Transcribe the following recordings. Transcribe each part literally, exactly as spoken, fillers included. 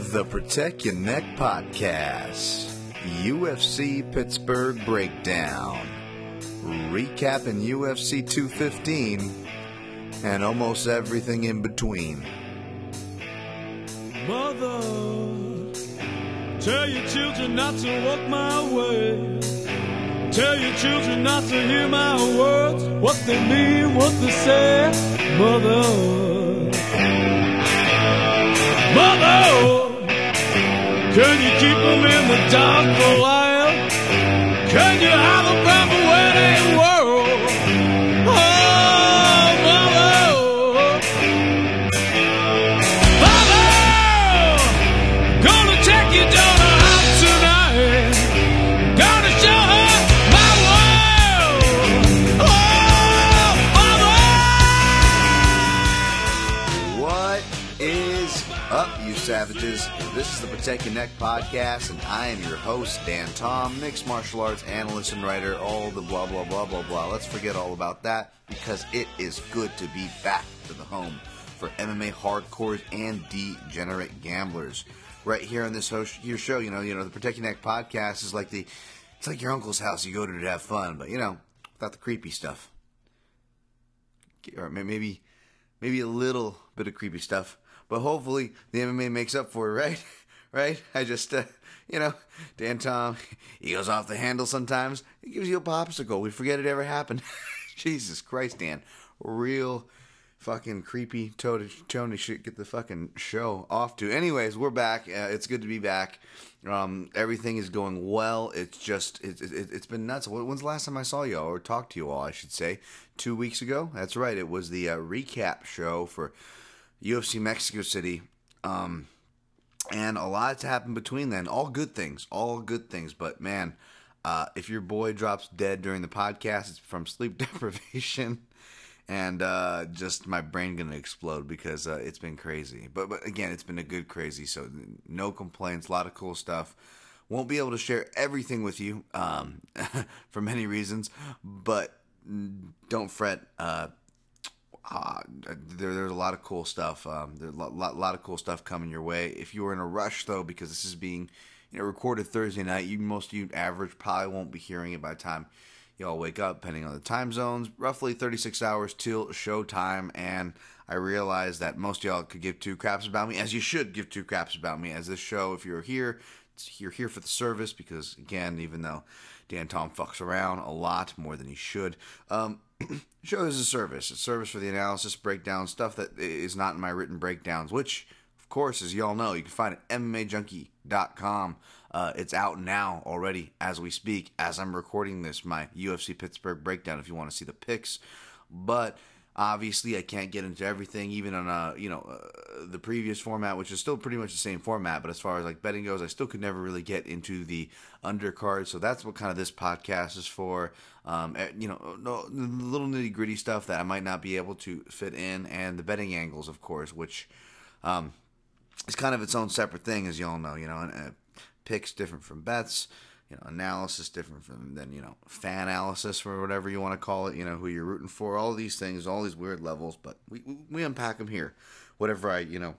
The Protect Your Neck Podcast, U F C Pittsburgh Breakdown, recapping U F C two fifteen, and almost everything in between. Mother, tell your children not to walk my way. Tell your children not to hear my words, what they mean, what they say, Mother. Mother, can you keep them in the dark for a while? Can you have them back where they were? Oh, Mother, Mother, gonna take your daughter out tonight, gonna show her my world. Oh, Mother. What is up, you savages? This is the Protect Your Neck Podcast, and I am your host, Dan Tom, mixed martial arts analyst and writer, all the blah, blah, blah, blah, blah. Let's forget all about that, because it is good to be back to the home for M M A hardcores and degenerate gamblers. Right here on this host, your show, you know, you know, the Protect Your Neck Podcast is like the, it's like your uncle's house you go to to have fun, but, you know, without the creepy stuff. Or maybe, maybe a little bit of creepy stuff. But hopefully, the M M A makes up for it, right? Right? I just, uh, you know, Dan Tom, he goes off the handle sometimes. He gives you a popsicle. We forget it ever happened. Jesus Christ, Dan. Real fucking creepy Tony shit. Get the fucking show off to. Anyways, we're back. Uh, it's good to be back. Um, everything is going well. It's just, it, it, it's been nuts. When's the last time I saw y'all, or talked to you all, I should say? Two weeks ago? That's right. It was the uh, recap show for U F C Mexico City, um, and a lot's happened between then. All good things, all good things, but man, uh, if your boy drops dead during the podcast, it's from sleep deprivation, and uh, just my brain gonna explode, because uh, it's been crazy, but, but again, it's been a good crazy, so no complaints, a lot of cool stuff. Won't be able to share everything with you, um, for many reasons, but don't fret, uh, Uh, there, there's a lot of cool stuff. Um, there's a lot, lot, lot of cool stuff coming your way. If you were in a rush, though, because this is being, you know, recorded Thursday night, you most of you average probably won't be hearing it by the time y'all wake up, depending on the time zones. Roughly thirty-six hours till showtime, and I realize that most of y'all could give two craps about me, as you should give two craps about me, as this show, if you're here, you're here for the service, because, again, even though Dan Tom fucks around a lot more than he should, um... show is a service. It's a service for the analysis, breakdown, stuff that is not in my written breakdowns, which, of course, as you all know, you can find it at M M A Junkie dot com. Uh, it's out now already as we speak, as I'm recording this, my U F C Pittsburgh breakdown, if you want to see the picks. But obviously, I can't get into everything, even on a, you know, uh, the previous format, which is still pretty much the same format. But as far as like betting goes, I still could never really get into the undercard. So that's what kind of this podcast is for. Um, you know, no, little nitty gritty stuff that I might not be able to fit in, and the betting angles, of course, which um, is kind of its own separate thing, as you all know. You know, and, uh, picks different from bets. You know, analysis different from than, you know, fan analysis, or whatever you want to call it, you know, who you're rooting for, all these things, all these weird levels, but we we unpack them here, whatever I, you know,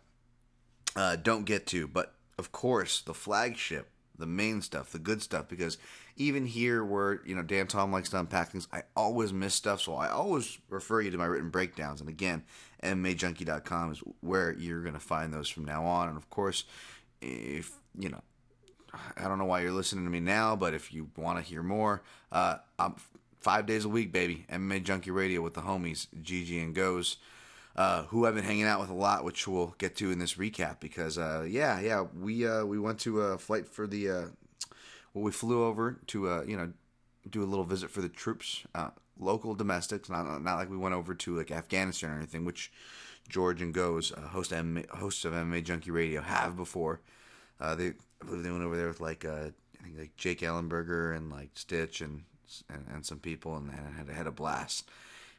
uh, don't get to. But, of course, the flagship, the main stuff, the good stuff, because even here where, you know, Dan Tom likes to unpack things, I always miss stuff, so I always refer you to my written breakdowns. And, again, M M A Junkie dot com is where you're going to find those from now on. And, of course, if, you know, I don't know why you're listening to me now, but if you want to hear more, uh, I'm five days a week, baby. M M A Junkie Radio with the homies, Gigi and Goes, uh, who I've been hanging out with a lot, which we'll get to in this recap, because, uh, yeah, yeah, we, uh, we went to a flight for the, uh, well, we flew over to, uh, you know, do a little visit for the troops, uh, local domestics, not, not like we went over to like Afghanistan or anything, which George and Goes, uh, host M M A, hosts of M M A Junkie Radio, have before. Uh, they, I believe they went over there with like uh, I think like Jake Ellenberger and like Stitch and and, and some people, and, and had had a blast.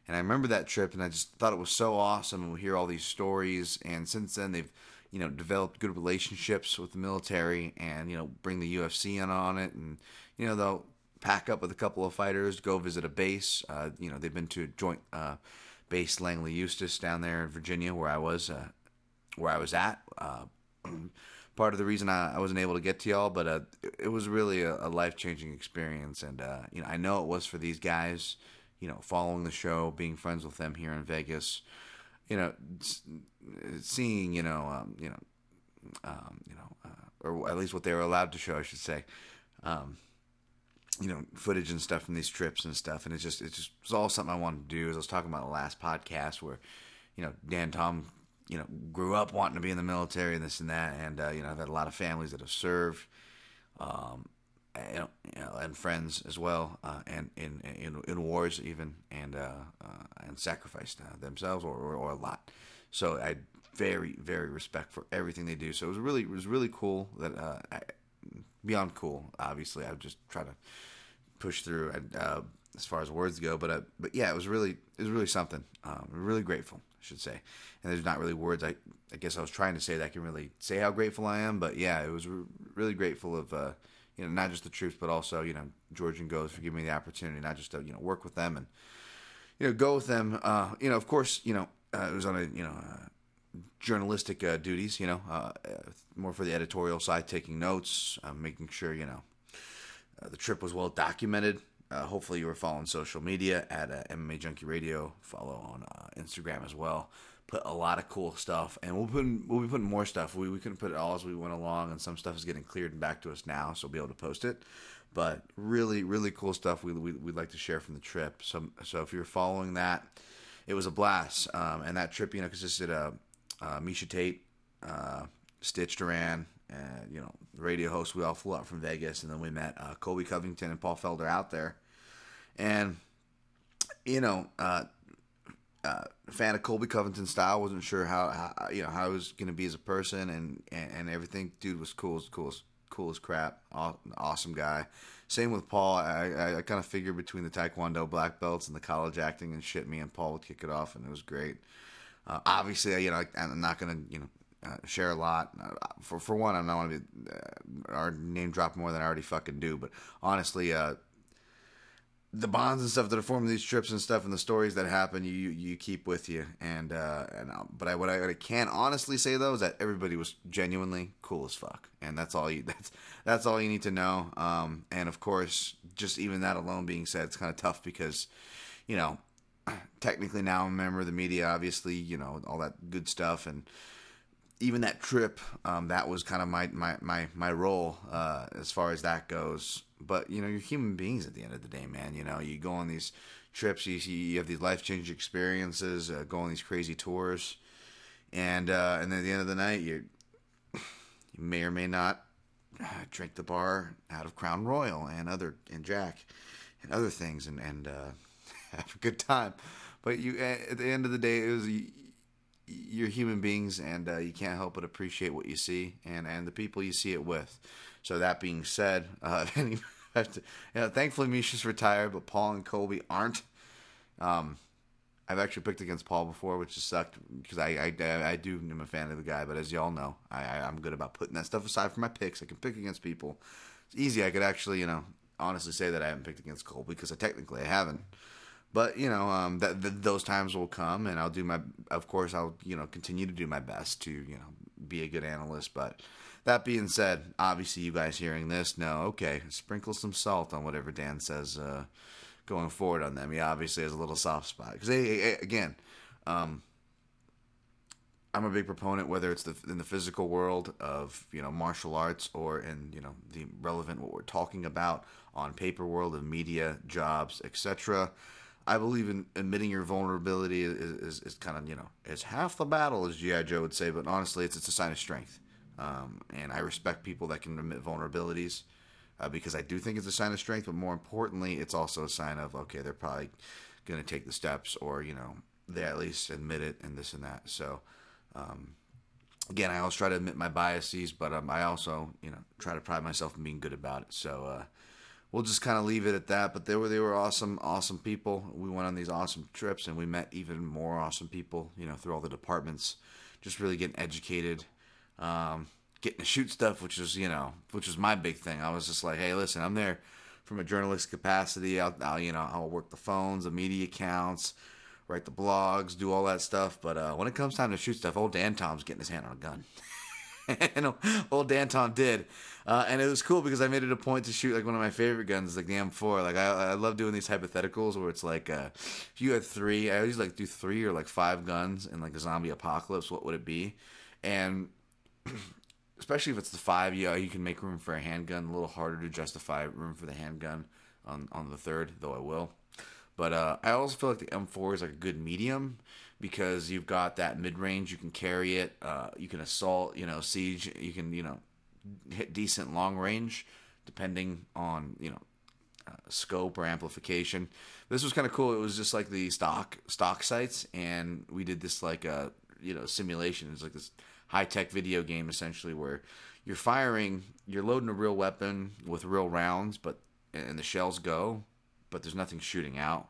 And I remember that trip, and I just thought it was so awesome. And we hear all these stories, and since then they've, you know, developed good relationships with the military, and, you know, bring the U F C in on it, and, you know, they'll pack up with a couple of fighters, go visit a base. Uh, you know, they've been to Joint uh, Base Langley-Eustis down there in Virginia, where I was, uh, where I was at. Uh, part of the reason I, I wasn't able to get to y'all, but uh, it, it was really a, a life-changing experience, and uh, you know, I know it was for these guys. You know, following the show, being friends with them here in Vegas, you know, seeing, you know, um, you know, um, you know, uh, or at least what they were allowed to show, I should say, um, you know, footage and stuff from these trips and stuff, and it's just, it's just it was all something I wanted to do. As I was talking about the last podcast where, you know, Dan Tom, you know, grew up wanting to be in the military and this and that, and uh, you know, I've had a lot of families that have served, um, and, you know, and friends as well, uh, and in, in in wars even, and uh, uh, and sacrificed uh, themselves or, or, or a lot. So I very very respect for everything they do. So it was really it was really cool that uh, I, beyond cool. Obviously, I just try to push through uh, as far as words go. But uh, but yeah, it was really it was really something. Um, really grateful, I should say. And there's not really words. I I guess I was trying to say that I can really say how grateful I am. But yeah, it was re- really grateful of. Uh, You know, not just the troops, but also, you know, George and Goes for giving me the opportunity, not just to, you know, work with them and, you know, go with them. Uh, you know, of course, you know, uh, it was on a, you know, uh, journalistic uh, duties, you know, uh, more for the editorial side, taking notes, uh, making sure, you know, uh, the trip was well documented. Uh, hopefully you were following social media at uh, M M A Junkie Radio, follow on uh, Instagram as well. Put a lot of cool stuff, and we'll put in, we'll be putting more stuff. We we couldn't put it all as we went along, and some stuff is getting cleared and back to us now, so we'll be able to post it. But really, really cool stuff we, we we'd like to share from the trip. So so if you're following that, it was a blast. Um, and that trip, you know, consisted of uh, Misha Tate, uh, Stitch Duran, and you know, radio hosts. We all flew out from Vegas, and then we met uh, Colby Covington and Paul Felder out there, and you know. Uh, Uh, fan of Colby Covington style, wasn't sure how, how you know how I was gonna be as a person, and, and, and everything. Dude was cool as cool as cool as crap. Aw, awesome guy. Same with Paul. I I, I kind of figured between the Taekwondo black belts and the college acting and shit, me and Paul would kick it off, and it was great. Uh, obviously, you know, I, I'm not gonna you know uh, share a lot. Uh, for for one, I'm not gonna be uh, our name drop more than I already fucking do. But honestly, uh. the bonds and stuff that are formed these trips and stuff, and the stories that happen, you you keep with you. And uh, and I'll, but I what, I what I can honestly say though is that everybody was genuinely cool as fuck, and that's all you that's that's all you need to know. Um, and of course, just even that alone being said, it's kind of tough because, you know, technically now I'm a member of the media, obviously, you know, all that good stuff, and even that trip, um, that was kind of my my my my role uh, as far as that goes. But, you know, you're human beings at the end of the day, man. You know, you go on these trips, you see, you have these life-changing experiences, uh, go on these crazy tours. And uh, and then at the end of the night, you you may or may not drink the bar out of Crown Royal and other and Jack and other things and, and uh, have a good time. But you at the end of the day, it was, you're human beings, and uh, you can't help but appreciate what you see and, and the people you see it with. So that being said, uh, you know, thankfully Misha's retired, but Paul and Colby aren't. Um, I've actually picked against Paul before, which just sucked because I, I, I do am a fan of the guy. But as y'all know, I, I, I'm good about putting that stuff aside for my picks. I can pick against people. It's easy. I could actually, you know, honestly say that I haven't picked against Colby because I technically I haven't. But you know, um, that th- those times will come, and I'll do my. Of course, I'll you know continue to do my best to you know be a good analyst, but. That being said, obviously you guys hearing this know, okay, sprinkle some salt on whatever Dan says uh, going forward on them. He obviously has a little soft spot. Because, hey, hey, again, um, I'm a big proponent, whether it's the, in the physical world of, you know, martial arts or in, you know, the relevant what we're talking about on paper world of media, jobs, et cetera. I believe in admitting your vulnerability is, is, is kind of, you know, it's half the battle, as G I. Joe would say, but honestly, it's, it's a sign of strength. Um, and I respect people that can admit vulnerabilities uh, because I do think it's a sign of strength, but more importantly, it's also a sign of, okay, they're probably going to take the steps or, you know, they at least admit it and this and that. So, um, again, I always try to admit my biases, but um, I also, you know, try to pride myself in being good about it. So, uh, we'll just kind of leave it at that, but they were, they were awesome, awesome people. We went on these awesome trips and we met even more awesome people, you know, through all the departments, just really getting educated. Um, getting to shoot stuff, which was, you know, which was my big thing. I was just like, hey, listen, I'm there from a journalist capacity. I'll, I'll you know, I'll work the phones, the media accounts, write the blogs, do all that stuff. But uh, when it comes time to shoot stuff, old Dan Tom's getting his hand on a gun. and old Dan Tom did. Uh, and it was cool because I made it a point to shoot like one of my favorite guns, like the M four. Like I, I love doing these hypotheticals where it's like, uh, if you had three, I always like do three or like five guns in like a zombie apocalypse. What would it be? And especially if it's the five, yeah, you can make room for a handgun. A little harder to justify room for the handgun on on the third, though I will. But uh, I also feel like the M four is like a good medium, because you've got that mid-range, you can carry it, uh, you can assault, you know, siege, you can, you know, hit decent long range, depending on, you know, uh, scope or amplification. This was kind of cool. It was just like the stock stock sights, and we did this like, uh, you know, simulation. It's like this high-tech video game, essentially, where you're firing, you're loading a real weapon with real rounds, but and the shells go, but there's nothing shooting out.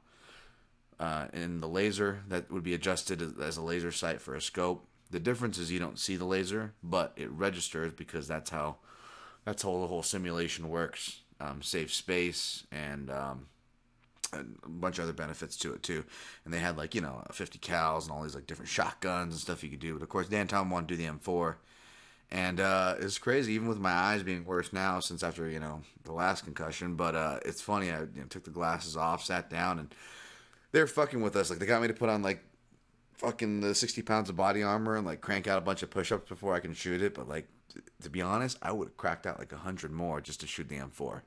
Uh, and the laser that would be adjusted as a laser sight for a scope. The difference is you don't see the laser, but it registers, because that's how that's how the whole simulation works. Um, saves space and, um, and a bunch of other benefits to it too. And they had like, you know, fifty cals and all these like different shotguns and stuff you could do. But of course, Dan Tom wanted to do the M four, and uh, it's crazy. Even with my eyes being worse now since after you know the last concussion, but uh, it's funny. I you know, took the glasses off, sat down, and they're fucking with us. Like, they got me to put on, like, fucking the sixty pounds of body armor and, like, crank out a bunch of push-ups before I can shoot it. But, like, t- to be honest, I would have cracked out, like, a hundred more just to shoot the M four.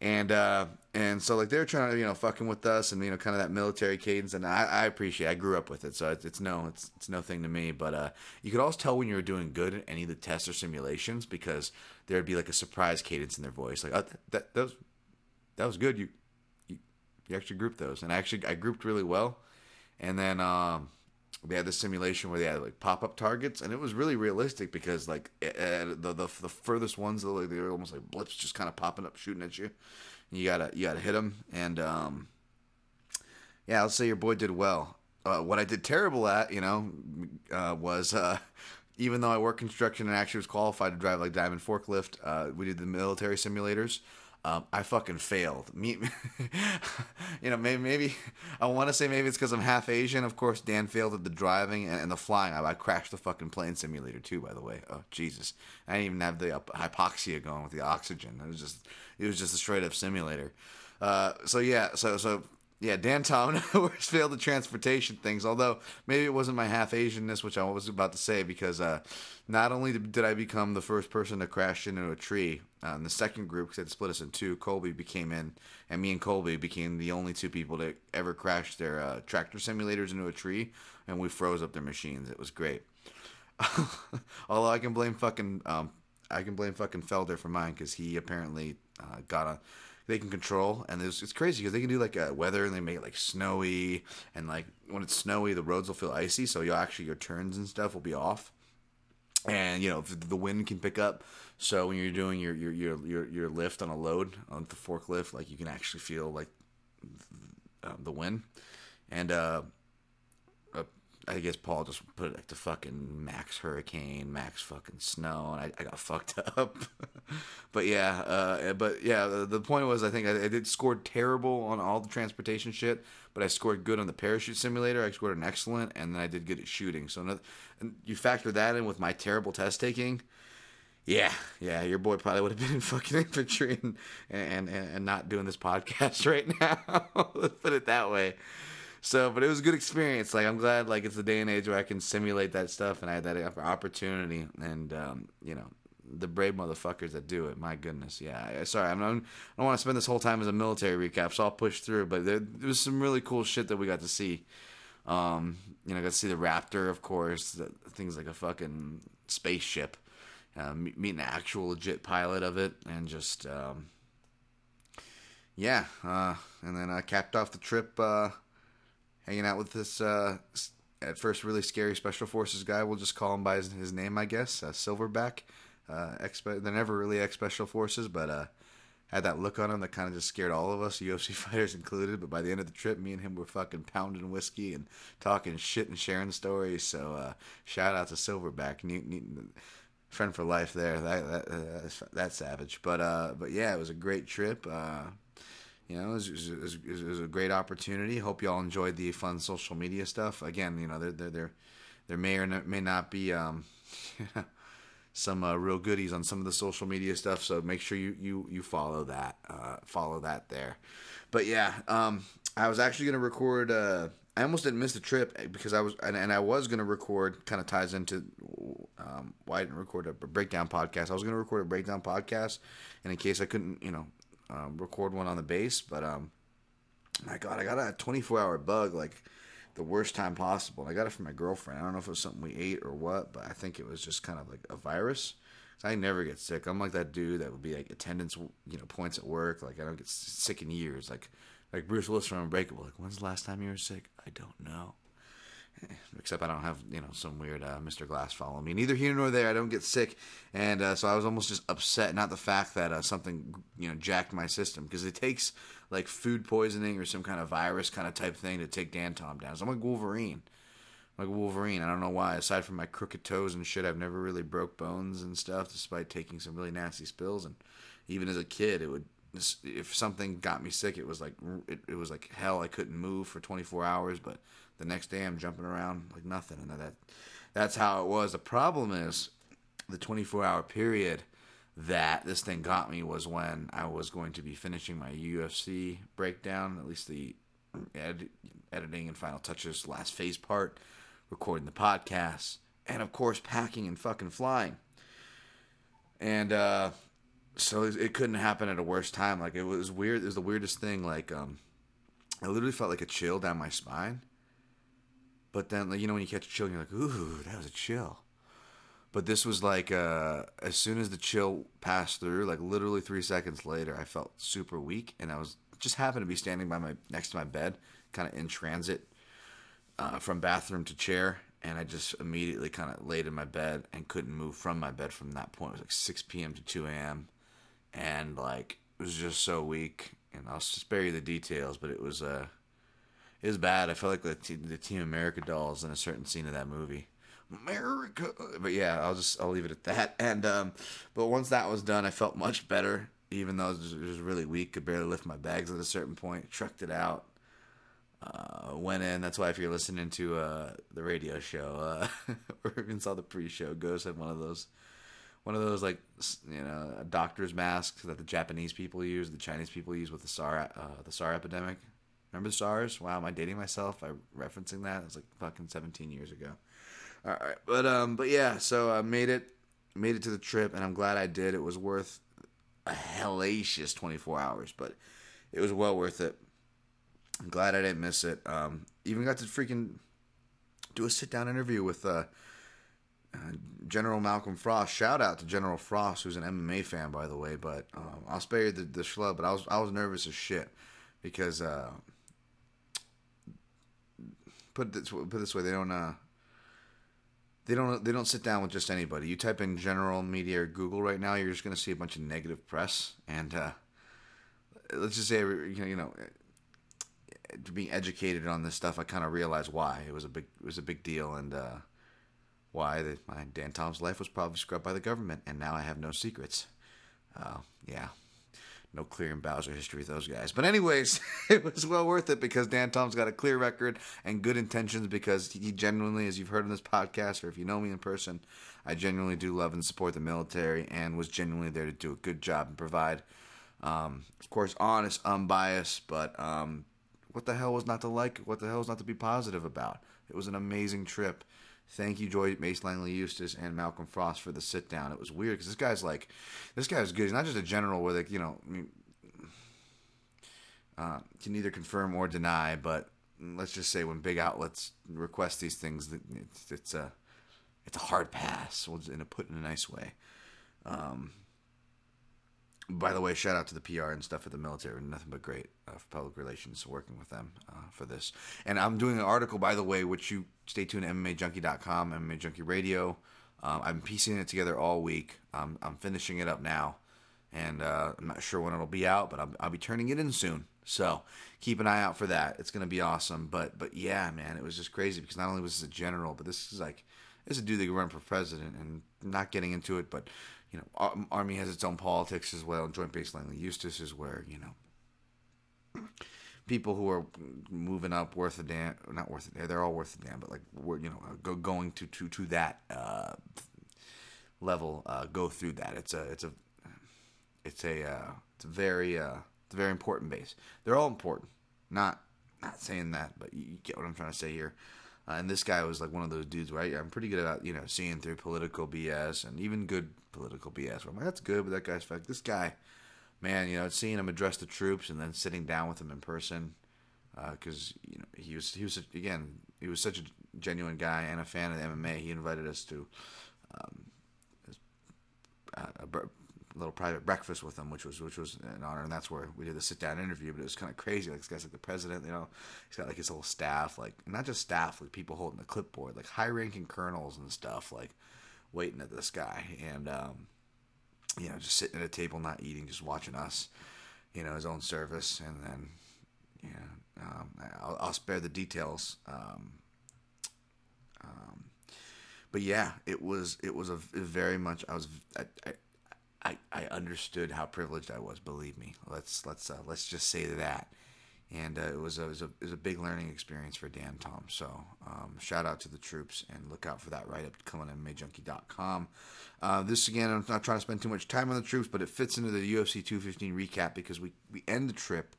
And, uh, and so, like, they're trying to, you know, fucking with us and, you know, kind of that military cadence. And I, I appreciate it. I grew up with it. So it's, it's no, it's, it's no thing to me. But uh, you could always tell when you're doing good in any of the tests or simulations, because there'd be, like, a surprise cadence in their voice. Like, oh, th- that, that, was, that was good. You... You actually grouped those, and I actually I grouped really well. And then um, they had this simulation where they had like pop up targets, and it was really realistic, because like uh, the, the the furthest ones, they were almost like blips, just kind of popping up, shooting at you. And you gotta you gotta hit them, and um, yeah, let's say your boy did well. Uh, what I did terrible at, you know, uh, was uh, even though I worked construction and actually was qualified to drive like diamond forklift, uh, we did the military simulators. Um, I fucking failed. Me, you know, maybe, maybe I want to say maybe it's because I'm half Asian. Of course, Dan failed at the driving and, and the flying. I, I crashed the fucking plane simulator too, by the way. Oh Jesus! I didn't even have the uh, hypoxia going with the oxygen. It was just, it was just a straight up simulator. Uh, so yeah, so so yeah, Dan Tom failed the transportation things. Although maybe it wasn't my half Asianness, which I was about to say, because uh, not only did I become the first person to crash into a tree. Uh, in the second group, because they had split us in two, Colby became in, and me and Colby became the only two people to ever crash their uh, tractor simulators into a tree, and we froze up their machines. It was great. Although I can blame fucking, um, I can blame fucking Felder for mine, because he apparently uh, got a. They can control, and it's, it's crazy because they can do like a weather, and they make it like snowy, and like when it's snowy, the roads will feel icy, so you'll actually your turns and stuff will be off. And, you know, the wind can pick up. So when you're doing your, your, your, your, your lift on a load, on the forklift, like you can actually feel like uh, the wind. And uh, uh, I guess Paul just put it like the fucking max hurricane, max fucking snow. And I, I got fucked up. but yeah, uh, but yeah, the, the point was, I think I, I did score terrible on all the transportation shit. But I scored good on the parachute simulator. I scored an excellent, and then I did good at shooting. So another, and you factor that in with my terrible test taking. Yeah, yeah, your boy probably would have been in fucking infantry and and, and, and not doing this podcast right now. Let's put it that way. So, but it was a good experience. Like, I'm glad like it's the day and age where I can simulate that stuff, and I had that opportunity. And um, you know, the brave motherfuckers that do it. My goodness. Yeah. Sorry. I'm not, I don't want to spend this whole time as a military recap, so I'll push through, but there, there was some really cool shit that we got to see. Um, you know, I got to see the Raptor, of course, the, things like a fucking spaceship, uh, meet, meet an actual legit pilot of it. And just, um, yeah. Uh, and then I capped off the trip, uh, hanging out with this, uh, at first really scary special forces guy. We'll just call him by his, his name, I guess, uh, Silverback. Uh, expe- they're never really ex-special forces, but uh, had that look on them that kind of just scared all of us, U F C fighters included. But by the end of the trip, me and him were fucking pounding whiskey and talking shit and sharing stories. So uh, shout out to Silverback, new, new, friend for life there. That, that, uh, that's, that's savage. But uh, but yeah, it was a great trip. Uh, you know, it was, it, was, it was a great opportunity. Hope y'all enjoyed the fun social media stuff. Again, you know, there there there may or may not be. Um, some uh, real goodies on some of the social media stuff. So make sure you you you follow that uh, follow that there. But yeah, um, I was actually gonna record. Uh, I almost didn't miss the trip because I was and, and I was gonna record. Kind of ties into um, why I didn't record a breakdown podcast. I was gonna record a breakdown podcast, and in case I couldn't, you know, um, record one on the base. But um, my God, I got a twenty-four hour bug like the worst time possible. I got it from my girlfriend. I don't know if it was something we ate or what, but I think it was just kind of like a virus. So I never get sick. I'm like that dude that would be like attendance, you know, points at work. Like I don't get sick in years. Like like Bruce Willis from Unbreakable. Like when's the last time you were sick? I don't know. Except I don't have, you know, some weird uh, Mister Glass following me. Neither here nor there. I don't get sick. And uh, so I was almost just upset. Not the fact that uh, something, you know, jacked my system. Because it takes like food poisoning or some kind of virus kind of type thing to take Dan Tom down. So I'm like Wolverine. I'm like Wolverine. I don't know why. Aside from my crooked toes and shit, I've never really broke bones and stuff. Despite taking some really nasty pills. And even as a kid, it would... if something got me sick, it was like it, it was like hell. I couldn't move for twenty-four hours, but the next day I'm jumping around like nothing, and that that's how it was. The problem is the twenty-four hour period that this thing got me was when I was going to be finishing my U F C breakdown, at least the ed, editing and final touches, last phase part, recording the podcast, and of course packing and fucking flying. And uh so it couldn't happen at a worse time. Like, it was weird. It was the weirdest thing. Like, um, I literally felt like a chill down my spine. But then, like, you know, when you catch a chill, you're like, ooh, that was a chill. But this was like, uh, as soon as the chill passed through, like literally three seconds later, I felt super weak. And I was just happened to be standing by my next to my bed, kind of in transit uh, from bathroom to chair. And I just immediately kind of laid in my bed and couldn't move from my bed from that point. It was like six p.m. to two a.m. And, like, it was just so weak. And I'll spare you the details, but it was, uh, it was bad. I felt like the, t- the Team America dolls in a certain scene of that movie. America! But, yeah, I'll just, I'll leave it at that. And, um, but once that was done, I felt much better, even though it was, it was really weak. Could barely lift my bags at a certain point. Trucked it out. Uh, went in. That's why if you're listening to, uh, the radio show, uh, or even saw the pre-show, Goes had one of those. One of those, like, you know, doctor's masks that the Japanese people use, the Chinese people use with the SARS, uh, the SARS epidemic. Remember the SARS? Wow, am I dating myself by referencing that? It was like fucking seventeen years ago. All right, but um, but yeah, so I made it, made it to the trip, and I'm glad I did. It was worth a hellacious twenty-four hours, but it was well worth it. I'm glad I didn't miss it. Um, even got to freaking do a sit down interview with uh. Uh, General Malcolm Frost. Shout out to General Frost, who's an M M A fan, by the way. But um, I'll spare you the, the schlub. But I was I was nervous as shit because uh, put this put this way, they don't uh, they don't they don't sit down with just anybody. You type in General Media or Google right now, you're just gonna see a bunch of negative press. And uh, let's just say you know you know being educated on this stuff, I kind of realized why it was a big it was a big deal and. Uh, Why the, my Dan Tom's life was probably scrubbed by the government, and now I have no secrets. Uh, yeah, no clear and Bowser history with those guys. But anyways, it was well worth it because Dan Tom's got a clear record and good intentions because he genuinely, as you've heard on this podcast or if you know me in person, I genuinely do love and support the military and was genuinely there to do a good job and provide, um, of course, honest, unbiased, but um, what the hell was not to like? What the hell was not to be positive about? It was an amazing trip. Thank you, Joint Base Langley-Eustis and Malcolm Frost for the sit down. It was weird because this guy's like, this guy's good. He's not just a general where like you know, I mean, uh, can either confirm or deny. But let's just say when big outlets request these things, it's, it's a, it's a hard pass. We'll just, in a put in a nice way. Um, by the way, shout out to the P R and stuff at the military. Nothing but great uh, for public relations working with them uh, for this. And I'm doing an article, by the way, which you. Stay tuned to M M A Junkie dot com, M M A Junkie Radio. Um, I've been piecing it together all week. Um, I'm finishing it up now, and uh, I'm not sure when it'll be out, but I'll, I'll be turning it in soon. So keep an eye out for that. It's going to be awesome. But but yeah, man, it was just crazy because not only was this a general, but this is like this is a dude that could run for president. And not getting into it, but you know, Army has its own politics as well. And Joint Base Langley-Eustis is where you know. People who are moving up worth a damn, not worth a damn, they're all worth a damn, but like, we're, you know, go, going to, to, to that, uh, level uh, go through that. It's a it's a it's a uh, it's a very uh, it's a very important base. They're all important. Not not saying that, but you, you get what I'm trying to say here. Uh, and this guy was like one of those dudes where I, I'm pretty good about, you know, seeing through political B S and even good political B S. Where I'm like, that's good, but that guy's fucked. This guy, man, you know, seeing him address the troops and then sitting down with him in person, because uh, you know he was he was again he was such a genuine guy and a fan of the M M A. He invited us to um, his, uh, a bur- little private breakfast with him, which was which was an honor, and that's where we did the sit down interview. But it was kind of crazy. Like this guy's like the president, you know, he's got like his whole staff, like not just staff, like people holding the clipboard, like high ranking colonels and stuff, like waiting at this guy, and um, you know, just sitting at a table, not eating, just watching us, you know, his own service, and then. Yeah, um, I'll, I'll spare the details. Um, um, but yeah, it was it was a it very much. I was I, I I understood how privileged I was. Believe me, let's let's uh, let's just say that. And uh, it was a, it was a it was a big learning experience for Dan Tom. So um, shout out to the troops and look out for that write up coming on M M A Junkie dot com. Uh, this again, I'm not trying to spend too much time on the troops, but it fits into the U F C two fifteen recap because we we end the trip.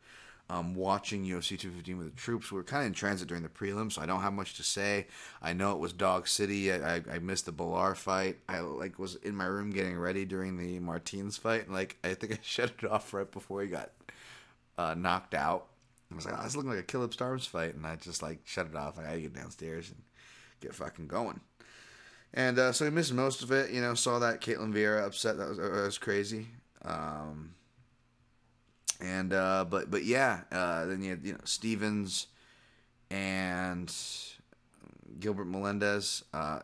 Um, watching U F C two fifteen with the troops. We were kind of in transit during the prelim, so I don't have much to say. I know it was dog city. I, I, I missed the Bilar fight. I like was in my room getting ready during the Martins fight, and like I think I shut it off right before he got uh, knocked out. I was like, oh, this is looking like a Caleb Starnes fight, and I just like shut it off. I had to get downstairs and get fucking going. And uh, so I missed most of it. You know, saw that Caitlin Vieira upset. That was, uh, that was crazy. Um... And, uh, but, but yeah, uh, then you had, you know, Stevens and Gilbert Melendez, uh,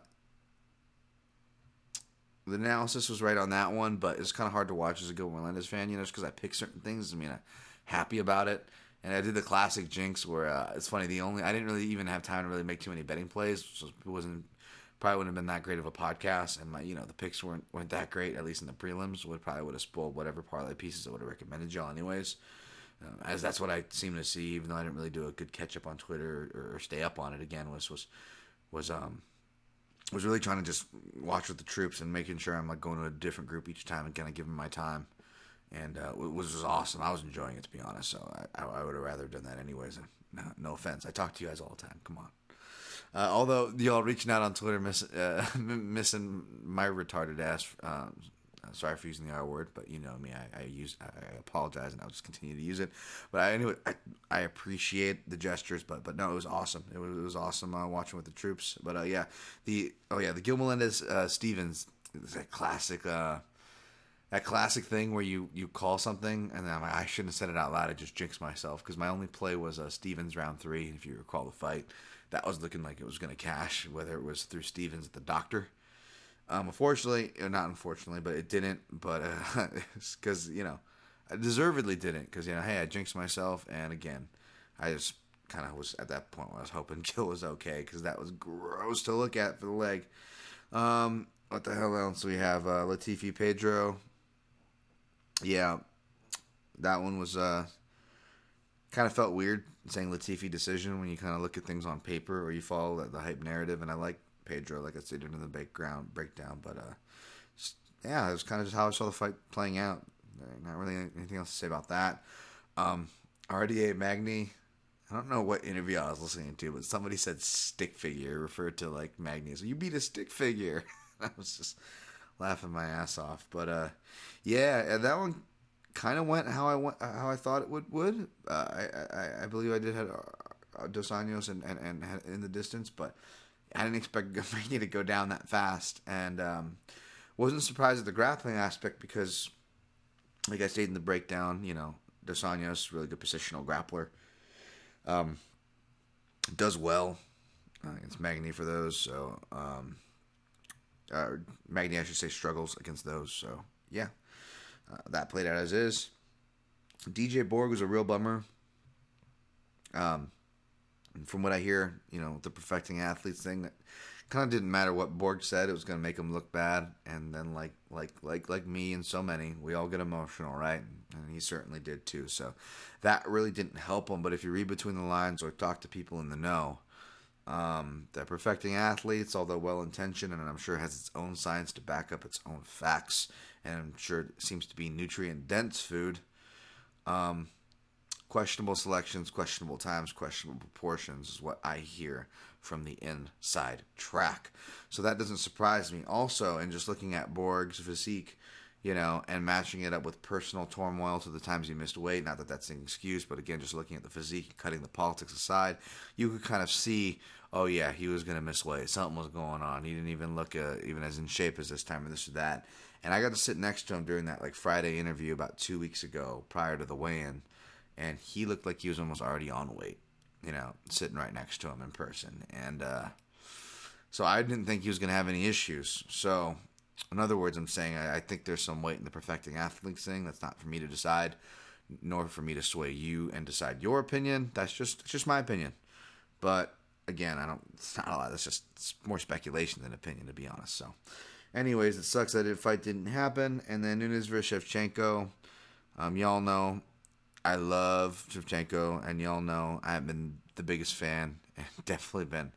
the analysis was right on that one, but it's kind of hard to watch as a Gilbert Melendez fan, you know, just cause I pick certain things. I mean, I'm happy about it. And I did the classic jinx where, uh, it's funny. The only, I didn't really even have time to really make too many betting plays. So it wasn't, probably wouldn't have been that great of a podcast, and my, you know, the picks weren't weren't that great, at least in the prelims. Would probably would have spoiled whatever parlay pieces I would have recommended y'all, anyways. Um, as that's what I seem to see, even though I didn't really do a good catch up on Twitter or, or stay up on it again. Was was was um was really trying to just watch with the troops and making sure I'm like going to a different group each time and kind of giving my time, and uh, it was was awesome. I was enjoying it, to be honest. So I I would have rather done that anyways. And no, no offense, I talk to you guys all the time. Come on. Uh, although y'all reaching out on Twitter, miss, uh, missing my retarded ass. Uh, sorry for using the R word, but you know me. I, I use. I apologize, and I'll just continue to use it. But I, anyway, I, I appreciate the gestures. But but no, it was awesome. It was, it was awesome uh, watching with the troops. But uh, yeah, the oh yeah, the Gil Melendez uh, Stevens. That classic. Uh, that classic thing where you, you call something, and then I'm like, I shouldn't have said it out loud. I just jinxed myself because my only play was uh, Stevens round three. If you recall the fight. That was looking like it was going to cash, whether it was through Stevens at the doctor. Um, unfortunately, not unfortunately, but it didn't. But because, uh, you know, I deservedly didn't because, you know, hey, I jinxed myself. And again, I just kind of was at that point where I was hoping Gil was okay because that was gross to look at for the leg. Um, what the hell else? We have uh, Latifi Pedro. Yeah, that one was uh, kind of felt weird. Saying Latifi decision when you kind of look at things on paper or you follow the hype narrative. And I like Pedro, like I said, in the background breakdown. But, uh, just, yeah, it was kind of just how I saw the fight playing out. Not really anything else to say about that. Um, R D A Magny, I don't know what interview I was listening to, but somebody said stick figure, referred to, like, Magny as, you beat a stick figure. I was just laughing my ass off. But, uh, yeah, that one... kind of went how I went, how I thought it would. would. Uh, I, I I believe I did have uh, Dos Anjos and, and, and in the distance, but I didn't expect Magny to go down that fast. And um, wasn't surprised at the grappling aspect because, like I stated in the breakdown, you know, Dos Anjos, really good positional grappler. Um, does well uh, against Magny for those. So um, uh, Magny, I should say, struggles against those. So yeah. Uh, that played out as is. D J Borg was a real bummer. Um, from what I hear, you know, the perfecting athletes thing, that kind of didn't matter what Borg said. It was going to make him look bad. And then like like like like me and so many, we all get emotional, right? And he certainly did too. So that really didn't help him. But if you read between the lines or talk to people in the know, Um, they're perfecting athletes, although well-intentioned, and I'm sure it has its own science to back up its own facts. And I'm sure it seems to be nutrient-dense food. Um, questionable selections, questionable times, questionable proportions is what I hear from the inside track. So that doesn't surprise me. Also, in just looking at Borg's physique, you know, and matching it up with personal turmoil to the times he missed weight. Not that that's an excuse, but again, just looking at the physique, cutting the politics aside, you could kind of see, oh yeah, he was going to miss weight. Something was going on. He didn't even look uh, even as in shape as this time or this or that. And I got to sit next to him during that like Friday interview about two weeks ago prior to the weigh-in, and he looked like he was almost already on weight, you know, sitting right next to him in person. And uh, so I didn't think he was going to have any issues. So... in other words, I'm saying I, I think there's some weight in the perfecting athletes thing. That's not for me to decide, nor for me to sway you and decide your opinion. That's just it's just my opinion. But again, I don't. It's not a lot. That's just it's more speculation than opinion, to be honest. So, anyways, it sucks that the fight didn't happen. And then Nunes versus Shevchenko. Um, y'all know I love Shevchenko, and y'all know I have been the biggest fan, and definitely been.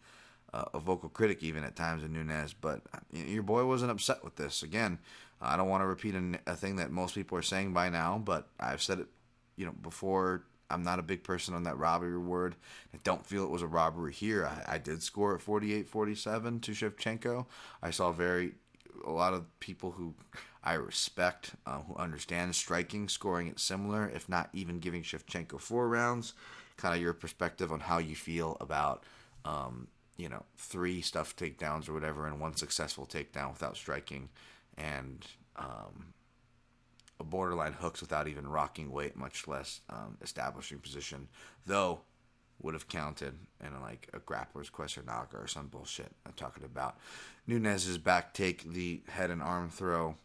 Uh, a vocal critic even at times in Nunes, but your boy wasn't upset with this. Again, I don't want to repeat a, a thing that most people are saying by now, but I've said it, you know, before. I'm not a big person on that robbery word. I don't feel it was a robbery here. I, I did score at forty-eight forty-seven to Shevchenko. I saw very a lot of people who I respect, uh, who understand striking, scoring it similar, if not even giving Shevchenko four rounds. Kind of your perspective on how you feel about. Um, you know, three stuffed takedowns or whatever, and one successful takedown without striking, and um, a borderline hooks without even rocking weight, much less um, establishing position, though would have counted in a, like a grappler's quest or knocker or some bullshit I'm talking about. Nunes' back take, the head and arm throw,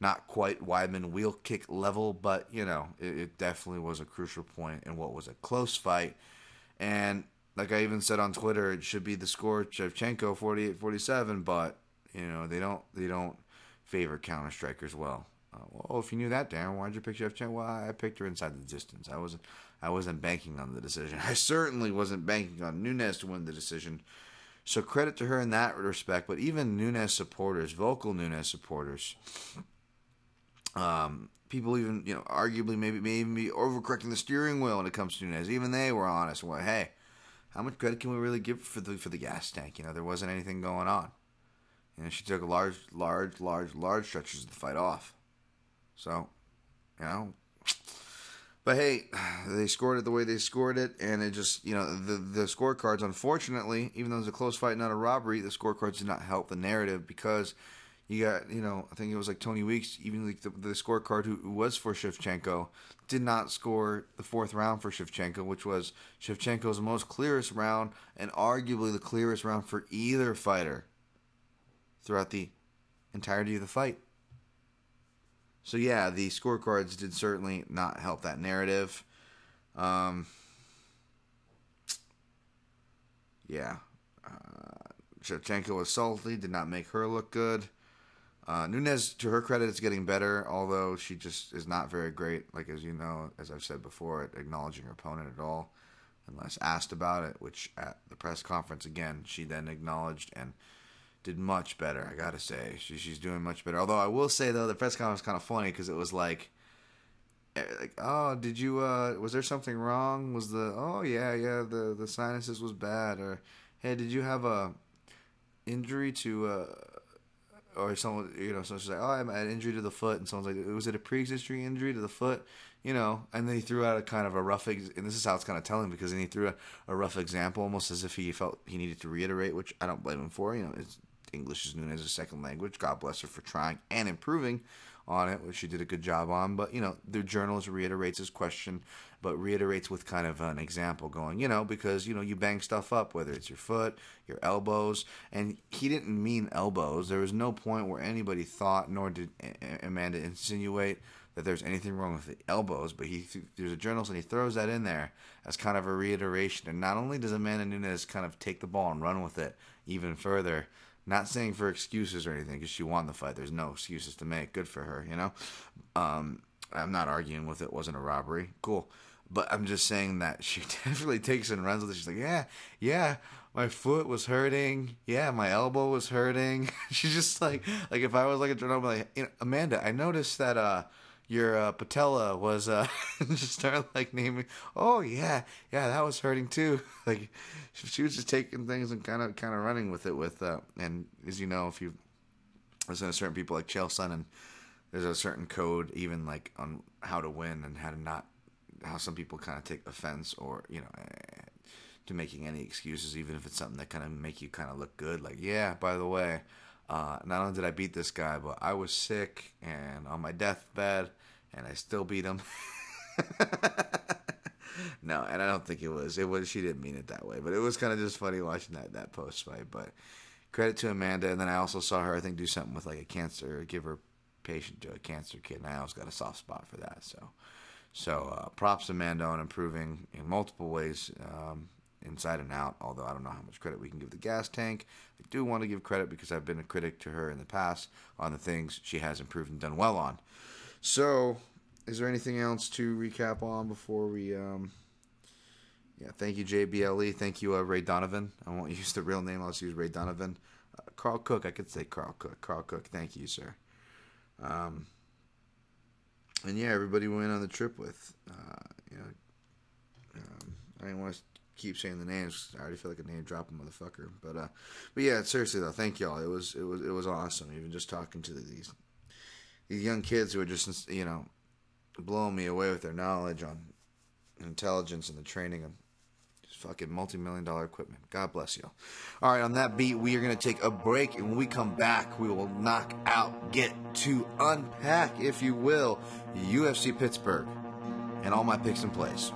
not quite Weidman wheel kick level, but, you know, it, it definitely was a crucial point in what was a close fight, and like I even said on Twitter, it should be the score Shevchenko forty-eight forty-seven, but you know they don't they don't favor counter strikers well. Uh, well, if you knew that, Darren, why'd you pick Shevchenko? Well, I picked her inside the distance. I wasn't I wasn't banking on the decision. I certainly wasn't banking on Nunes to win the decision. So credit to her in that respect. But even Nunes supporters, vocal Nunes supporters, um, people even you know arguably maybe may even be overcorrecting the steering wheel when it comes to Nunes. Even they were honest. Well, hey. How much credit can we really give for the for the gas tank? You know, there wasn't anything going on. You know, she took a large, large, large, large stretches of the fight off. So, you know. But, hey, they scored it the way they scored it. And it just, you know, the, the scorecards, unfortunately, even though it was a close fight, not a robbery, the scorecards did not help the narrative because you got, you know, I think it was like Tony Weeks, even like the, the scorecard who, who was for Shevchenko, did not score the fourth round for Shevchenko, which was Shevchenko's most clearest round and arguably the clearest round for either fighter throughout the entirety of the fight. So, yeah, the scorecards did certainly not help that narrative. Um, yeah. Uh, Shevchenko was salty, did not make her look good. Uh, Nunes, to her credit, is getting better, although she just is not very great, like as you know, as I've said before, at acknowledging her opponent at all, unless asked about it, which at the press conference, again, she then acknowledged and did much better, I gotta say. She, she's doing much better. Although I will say, though, the press conference was kind of funny, because it was like, like, oh, did you, uh, was there something wrong? Was the, oh, yeah, yeah, the, the sinuses was bad, or, hey, did you have a injury to, uh, or someone, you know, someone's like, oh, I had an injury to the foot. And someone's like, was it a pre-existing injury to the foot? You know, and then he threw out a kind of a rough, ex- and this is how it's kind of telling, because then he threw a, a rough example, almost as if he felt he needed to reiterate, which I don't blame him for. You know, it's, English is known as a second language. God bless her for trying and improving on it, which she did a good job on. But, you know, the journalist reiterates his question, but reiterates with kind of an example going, you know, because, you know, you bang stuff up, whether it's your foot, your elbows. And he didn't mean elbows. There was no point where anybody thought, nor did Amanda insinuate, that there's anything wrong with the elbows, but he th- there's a journalist and he throws that in there as kind of a reiteration. And not only does Amanda Nunes kind of take the ball and run with it even further, not saying for excuses or anything, because she won the fight. There's no excuses to make. Good for her, you know? Um, I'm not arguing with it wasn't a robbery. Cool. But I'm just saying that she definitely takes and runs with it. She's like, yeah, yeah, my foot was hurting. Yeah, my elbow was hurting. She's just like, like if I was like a journal, like, you know, Amanda, I noticed that uh, your uh, patella was uh, just started like naming. Oh yeah, yeah, that was hurting too. Like she was just taking things and kind of kind of running with it. With uh, and as you know, if you listen to certain people like Chael Sonnen, there's a certain code even like on how to win and how to not, how some people kind of take offense or you know. To making any excuses, even if it's something that kind of make you kind of look good. Like, yeah, by the way, uh, not only did I beat this guy, but I was sick and on my deathbed, and I still beat him. No, and I don't think it was. It was. She didn't mean it that way, but it was kind of just funny watching that that post fight. But credit to Amanda. And then I also saw her, I think, do something with like a cancer, give her patient to a cancer kid, and I always got a soft spot for that. So, so uh, props to Amanda on improving in multiple ways. Um, inside and out, although I don't know how much credit we can give the gas tank. I do want to give credit because I've been a critic to her in the past on the things she has improved and done well on. So, is there anything else to recap on before we... Um, yeah, thank you, J B L E. Thank you, uh, Ray Donovan. I won't use the real name. I'll just use Ray Donovan. Uh, Carl Cook. I could say Carl Cook. Carl Cook, thank you, sir. Um, and yeah, everybody we went on the trip with. Uh, you know, um, I didn't want to... keep saying the names. I already feel like a name dropping motherfucker. But uh, but yeah, seriously though, thank y'all. It was it was it was awesome. Even just talking to the, these these young kids who are just you know blowing me away with their knowledge on intelligence and the training of just fucking multi-million dollar equipment. God bless y'all. All right, on that beat, we are gonna take a break, and when we come back, we will knock out, get to unpack, if you will, U F C Pittsburgh and all my picks and plays.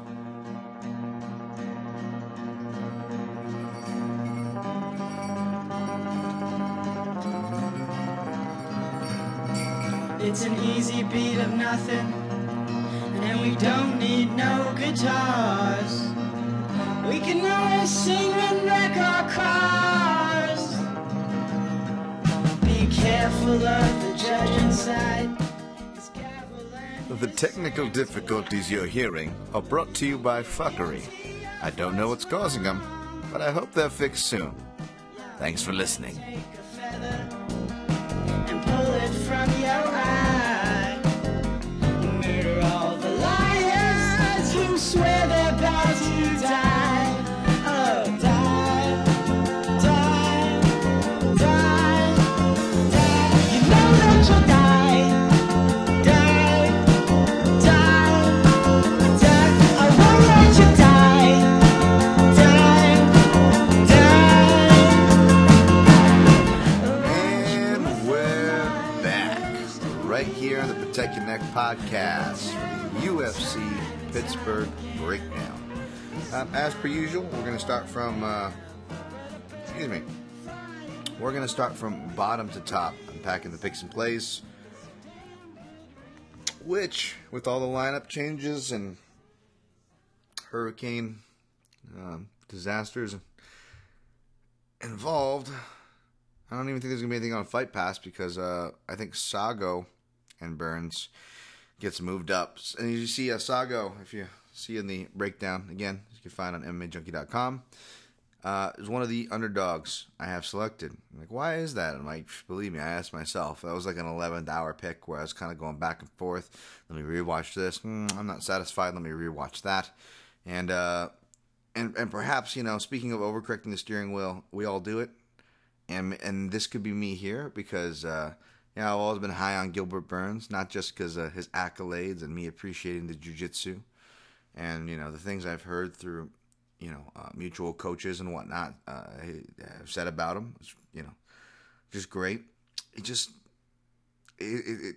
It's an easy beat of nothing, and we don't need no guitars. We can only sing and wreck our cars. Be careful of the judge inside. The technical difficulties you're hearing are brought to you by fuckery. I don't know what's causing them, but I hope they're fixed soon. Thanks for listening. From your eye, murder all the liars who swear they're about to die. Oh, die, die, die, die. You know that you'll die, die, die, die. I won't let you die, die, die. And we're right here on the Protect Your Neck podcast for the U F C Pittsburgh breakdown. Um, as per usual, we're going to start from, uh, excuse me, we're going to start from bottom to top, unpacking the picks and plays, which, with all the lineup changes and hurricane um, disasters involved, I don't even think there's going to be anything on Fight Pass because uh, I think Sago... and Burns gets moved up. And as you see, uh, Sago, if you see in the breakdown, again, you can find on M M A Junkie dot com, uh, is one of the underdogs I have selected. I'm like, why is that? I'm like, believe me, I asked myself. That was like an eleventh hour pick where I was kind of going back and forth. Let me rewatch this. Mm, I'm not satisfied. Let me rewatch that. And, uh, and and perhaps, you know, speaking of overcorrecting the steering wheel, we all do it. And, and this could be me here because... Uh, Yeah, I've always been high on Gilbert Burns, not just because of his accolades and me appreciating the jiu-jitsu and, you know, the things I've heard through, you know, uh, mutual coaches and whatnot uh, have said about him. It's, you know, just great. It just, it, it, it,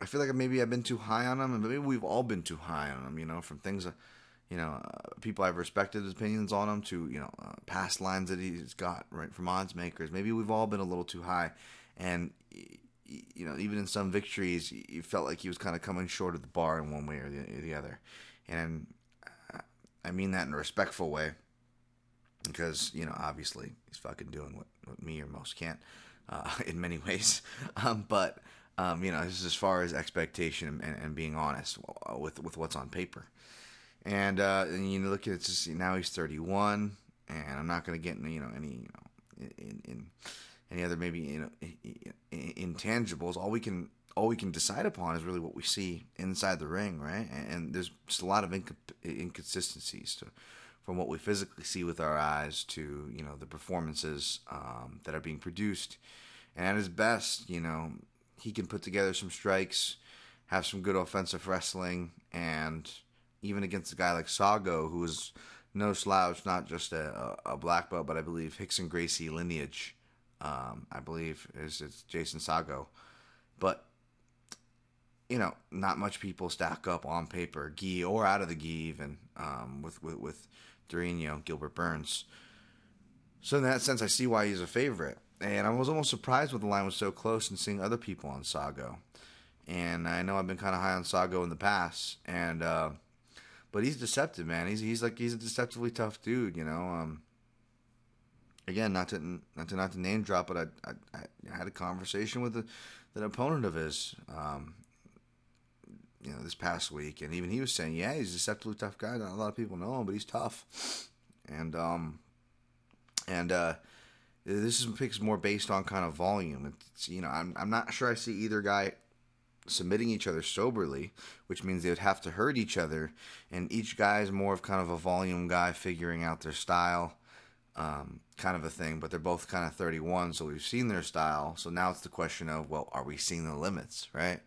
I feel like maybe I've been too high on him, and maybe we've all been too high on him, you know, from things, you know, uh, people I've respected his opinions on him to, you know, uh, past lines that he's got, right, from odds makers. Maybe we've all been a little too high. And, you know, even in some victories, you felt like he was kind of coming short of the bar in one way or the, or the other. And I mean that in a respectful way because, you know, obviously he's fucking doing what, what me or most can't uh, in many ways. Um, but, um, you know, this is as far as expectation and, and being honest with with what's on paper. And, uh, and you know, look at it, it's just, now he's thirty-one. and I'm not going to get you know any you know in, in any other maybe you know intangibles. All we can all we can decide upon is really what we see inside the ring, right? And, and there's just a lot of inc- inconsistencies to. From what we physically see with our eyes to, you know, the performances um, that are being produced. And at his best, you know, he can put together some strikes, have some good offensive wrestling, and even against a guy like Sago, who is no slouch, not just a, a black belt, but I believe Hicks and Gracie lineage, um, I believe, is it's Jason Sago. But, you know, not much people stack up on paper, gi or out of the gi even, um, with, with, with, Durino, Gilbert Burns. So in that sense, I see why he's a favorite. And I was almost surprised when the line was so close and seeing other people on Sago. And I know I've been kind of high on Sago in the past. And uh, but he's deceptive, man. He's he's like he's a deceptively tough dude, you know. Um, again, not to not to not to name drop, but I I, I had a conversation with a, an opponent of his, um, you know, this past week, and even he was saying, yeah, he's a deceptively tough guy. Not a lot of people know him, but he's tough. And, um, and, uh, this is picks more based on kind of volume. It's, you know, I'm, I'm not sure I see either guy submitting each other soberly, which means they would have to hurt each other. And each guy is more of kind of a volume guy figuring out their style, um, kind of a thing, but they're both kind of thirty-one. So we've seen their style. So now it's the question of, well, are we seeing the limits, right?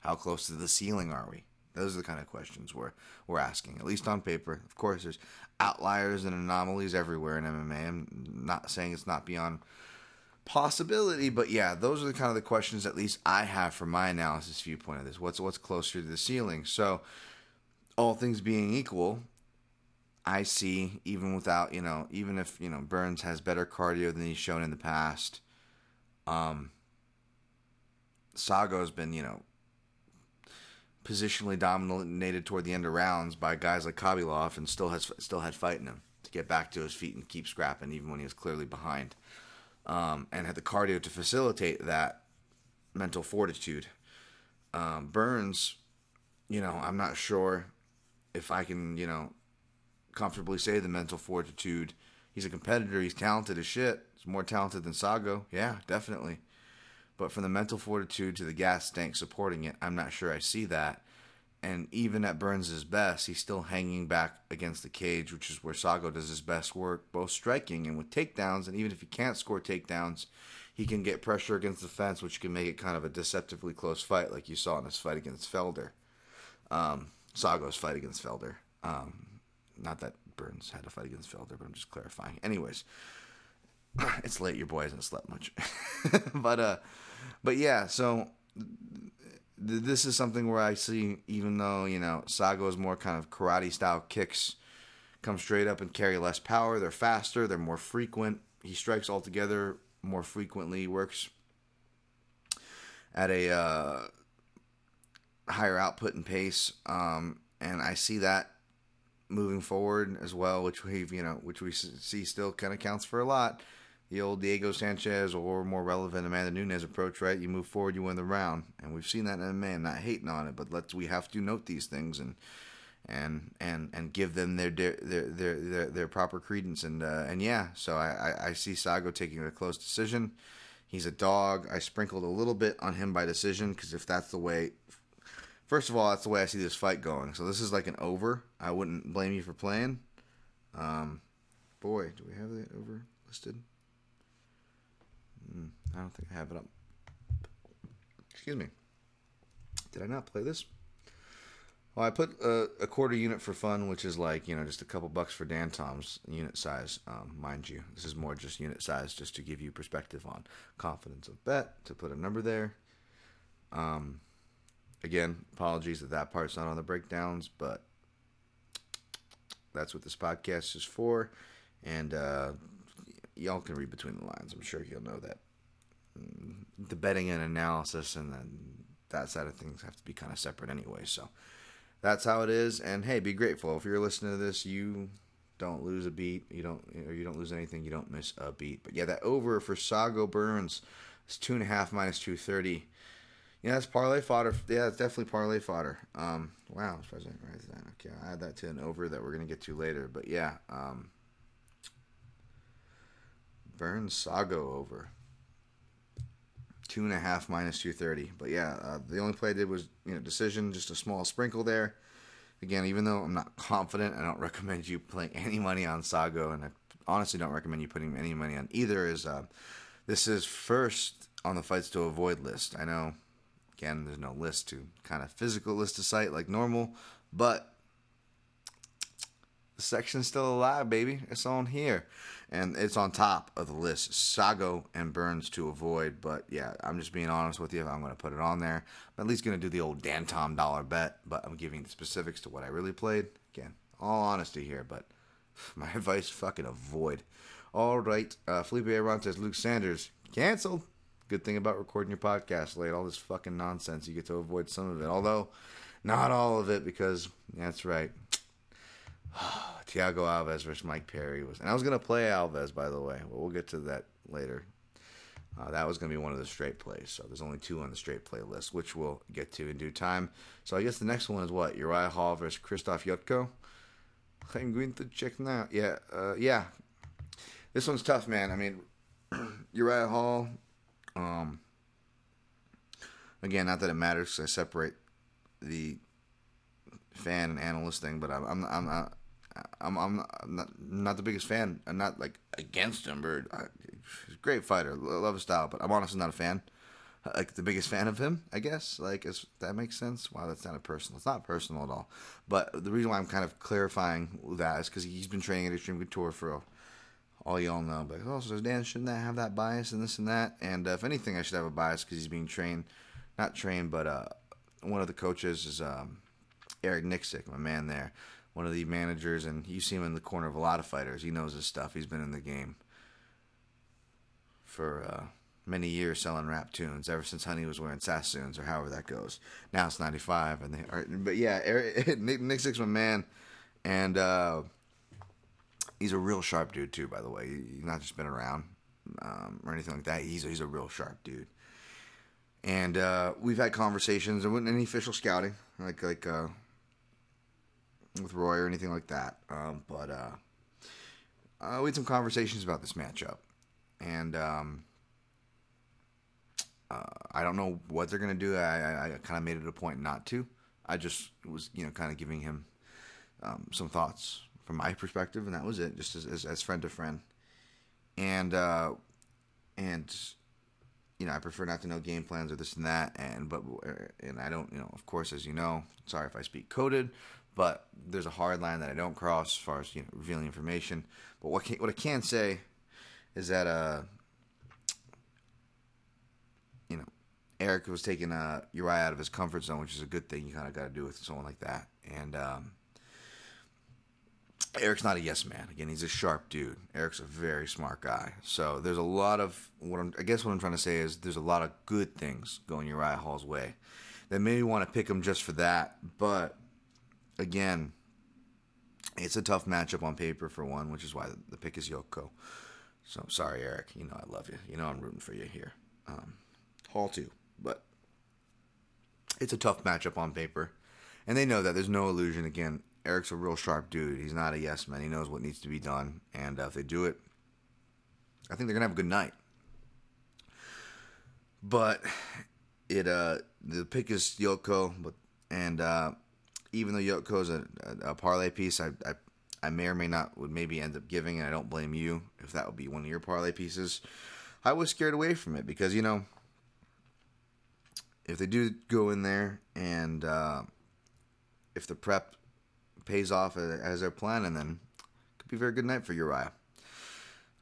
How close to the ceiling are we? Those are the kind of questions we're, we're asking, at least on paper. Of course, there's outliers and anomalies everywhere in M M A. I'm not saying it's not beyond possibility, but yeah, those are the kind of the questions at least I have from my analysis viewpoint of this. What's what's closer to the ceiling? So all things being equal, I see even without, you know, even if, you know, Burns has better cardio than he's shown in the past, um, Sago's been, you know, positionally dominated toward the end of rounds by guys like Kobilov, and still has still had fight in him to get back to his feet and keep scrapping even when he was clearly behind, um, and had the cardio to facilitate that mental fortitude. Um, Burns, you know, I'm not sure if I can, you know, comfortably say the mental fortitude. He's a competitor. He's talented as shit. He's more talented than Sago. Yeah, definitely. But from the mental fortitude to the gas tank supporting it, I'm not sure I see that. And even at Burns' best, he's still hanging back against the cage, which is where Sago does his best work, both striking and with takedowns. And even if he can't score takedowns, he can get pressure against the fence, which can make it kind of a deceptively close fight, like you saw in his fight against Felder. Um, Sago's fight against Felder. Um, not that Burns had to fight against Felder, but I'm just clarifying. Anyways, it's late. Your boy hasn't slept much. but, uh... But yeah, so th- this is something where I see, even though, you know, Sago's more kind of karate-style kicks come straight up and carry less power. They're faster. They're more frequent. He strikes altogether more frequently, works at a uh, higher output and pace. Um, and I see that moving forward as well, which we've, you know, which we see still kind of counts for a lot. The old Diego Sanchez or more relevant Amanda Nunes approach, right? You move forward, you win the round. And we've seen that in M M A. I'm not hating on it, but let's we have to note these things and and and, and give them their their, their their their proper credence. And uh, and yeah, so I, I, I see Sago taking a close decision. He's a dog. I sprinkled a little bit on him by decision because if that's the way, first of all, that's the way I see this fight going. So this is like an over. I wouldn't blame you for playing. Um, boy, do we have that over listed? I don't think I have it up. Excuse me. Did I not play this? Well, I put a, a quarter unit for fun, which is like, you know, just a couple bucks for Dan Tom's unit size, um, mind you. This is more just unit size, just to give you perspective on confidence of bet, to put a number there. Um, again, apologies that that part's not on the breakdowns, but that's what this podcast is for. And, uh... y'all can read between the lines. I'm sure you'll know that the betting and analysis and then that side of things have to be kind of separate anyway. So that's how it is. And hey, be grateful if you're listening to this. You don't lose a beat. You don't, or you don't lose anything. You don't miss a beat. But yeah, that over for Sago Burns is two and a half minus two thirty. Yeah, that's parlay fodder. Yeah, it's definitely parlay fodder. Um, wow, okay, I had that to an over that we're gonna get to later. But yeah, um. Burns Sago over. Two and a half minus two thirty. But yeah, uh, the only play I did was, you know, decision, just a small sprinkle there. Again, even though I'm not confident, I don't recommend you playing any money on Sago, and I honestly don't recommend you putting any money on either. Is uh, this is first on the fights to avoid list. I know, again, there's no list to kind of physical list to site like normal, but the section's still alive, baby. It's on here. And it's on top of the list. Sago and Burns to avoid. But, yeah, I'm just being honest with you. If I'm going to put it on there, I'm at least going to do the old Dan Tom dollar bet. But I'm giving the specifics to what I really played. Again, all honesty here. But my advice, fucking avoid. All right. Uh, Felipe Aron says, Luke Sanders, canceled. Good thing about recording your podcast late. All this fucking nonsense. You get to avoid some of it. Although, not all of it, because that's right. Tiago Alves versus Mike Perry was, and I was gonna play Alves, by the way. Well, we'll get to that later. Uh, that was gonna be one of the straight plays. So there's only two on the straight play list, which we'll get to in due time. So I guess the next one is what, Uriah Hall versus Krzysztof Yotko. I'm going to check now. Yeah, uh, yeah. This one's tough, man. I mean, Uriah Hall. Um, again, not that it matters, because I separate the fan and analyst thing, but I'm I'm I'm not I'm I'm not, I'm not, not the biggest fan. I'm not like against him, or I, he's a great fighter, love his style, but I'm honestly not a fan. Like the biggest fan of him, I guess. Like, if that makes sense. Wow, that's not a personal. It's not personal at all. But the reason why I'm kind of clarifying that is because he's been training at Extreme Couture for all y'all know. But also, oh, Dan, shouldn't I have that bias and this and that? And uh, if anything, I should have a bias because he's being trained, not trained, but uh, one of the coaches is. Um, Eric Nixick, my man there, one of the managers, and you see him in the corner of a lot of fighters. He knows his stuff. He's been in the game for uh, many years selling rap tunes, ever since Honey was wearing Sassoons, or however that goes. Now it's ninety-five, and they are, but yeah, Eric, Nixick's my man, and uh, he's a real sharp dude too, by the way. He's not just been around um, or anything like that. He's he's a real sharp dude. And uh, we've had conversations. There wasn't any official scouting, like like uh, with Roy or anything like that. Um, but uh, uh, we had some conversations about this matchup, and um, uh, I don't know what they're gonna do. I, I, I kind of made it a point not to. I just was, you know, kind of giving him um, some thoughts from my perspective, and that was it, just as, as, as friend to friend, and uh, and. You know, I prefer not to know game plans or this and that, and but and I don't, you know, of course, as you know, sorry if I speak coded, but there's a hard line that I don't cross as far as, you know, revealing information. But what can, what I can say is that uh, you know, Eric was taking uh, Uriah out of his comfort zone, which is a good thing. You kind of got to do with someone like that, and um, Eric's not a yes man. Again, he's a sharp dude. Eric's a very smart guy. So there's a lot of what I'm, I guess what I'm trying to say is there's a lot of good things going Uriah Hall's way that maybe want to pick him just for that. But again, it's a tough matchup on paper for one, which is why the pick is Yoko. So sorry, Eric. You know I love you. You know I'm rooting for you here. Um, Hall too, but it's a tough matchup on paper, and they know that. There's no illusion. Again, Eric's a real sharp dude. He's not a yes man. He knows what needs to be done. And uh, if they do it, I think they're going to have a good night. But it uh, the pick is Yoko. But, and uh, even though Yoko is a, a, a parlay piece, I, I I may or may not would maybe end up giving, and I don't blame you if that would be one of your parlay pieces. I was scared away from it because, you know, if they do go in there and uh, if the prep pays off as their plan, and then it could be a very good night for Uriah.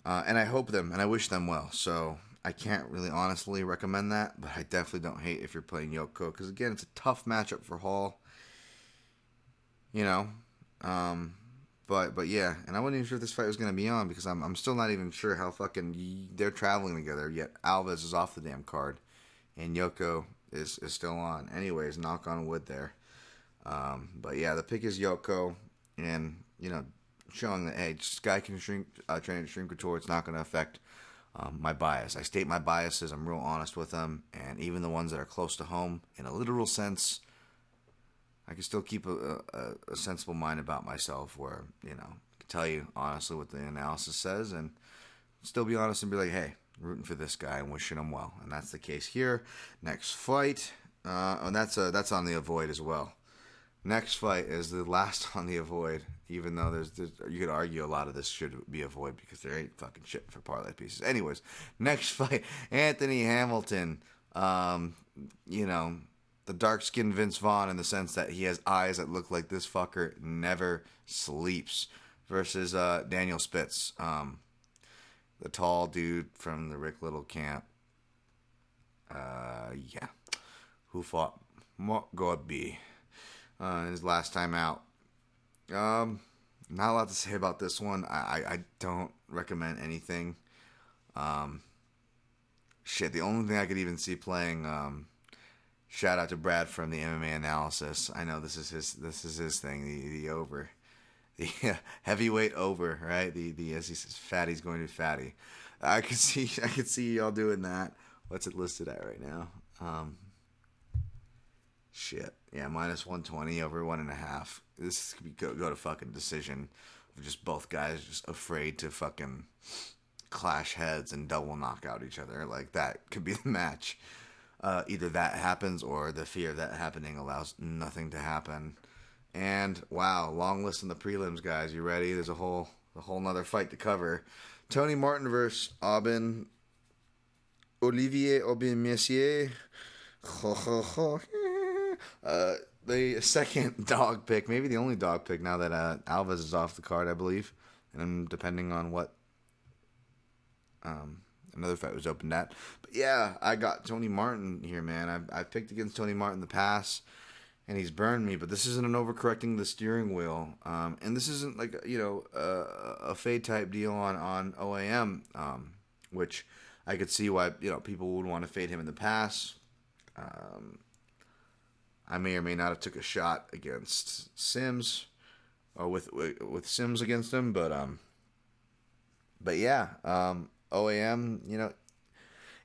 Uh, and I hope them, and I wish them well. So I can't really honestly recommend that, but I definitely don't hate if you're playing Yoko, because again, it's a tough matchup for Hall. You know, um, but but yeah, and I wasn't even sure if this fight was going to be on, because I'm I'm still not even sure how fucking they're traveling together. Yet Alves is off the damn card, and Yoko is is still on. Anyways, knock on wood there. Um, but yeah, the pick is Yoko, and, you know, showing that, hey, this guy can shrink, uh, train at Extreme Couture. It's not going to affect um, my bias. I state my biases. I'm real honest with them, and even the ones that are close to home, in a literal sense, I can still keep a, a, a sensible mind about myself where, you know, I can tell you honestly what the analysis says, and still be honest and be like, hey, rooting for this guy and wishing him well. And that's the case here. Next fight. Uh, and that's uh, that's on the Avoid as well. Next fight is the last on the Avoid, even though there's, there's you could argue a lot of this should be Avoid because there ain't fucking shit for parlay pieces. Anyways, next fight, Anthony Hamilton. Um, you know, the dark-skinned Vince Vaughn in the sense that he has eyes that look like this fucker never sleeps versus uh, Daniel Spitz, um, the tall dude from the Rick Little camp. Uh, yeah. Who fought Mogobi uh, his last time out. Um, not a lot to say about this one. I, I, I don't recommend anything. Um, shit, the only thing I could even see playing. Um, shout out to Brad from the M M A analysis. I know this is his this is his thing. The the over, the uh, heavyweight over, right? The the as he says, fatty's going to be fatty. I could see I could see y'all doing that. What's it listed at right now? Um. Shit. Yeah, minus one twenty over one and a half. This could be go, go to fucking decision. Just both guys just afraid to fucking clash heads and double knock out each other. Like, that could be the match. Uh, either that happens or the fear of that happening allows nothing to happen. And, wow, long list in the prelims, guys. You ready? There's a whole a whole nother fight to cover. Tony Martin versus Aubin. Olivier Aubin-Mercier. Ho, ho, ho. Uh, the second dog pick, maybe the only dog pick now that uh, Alves is off the card, I believe. And depending on what um, another fight was opened at. But yeah, I got Tony Martin here, man. I've, I've picked against Tony Martin in the past, and he's burned me. But this isn't an overcorrecting the steering wheel. Um, and this isn't like, you know, uh, a fade type deal on, on O A M, um, which I could see why, you know, people would want to fade him in the past. Um... I may or may not have took a shot against Sims, or with with Sims against him, but um, but yeah, um, O A M, you know,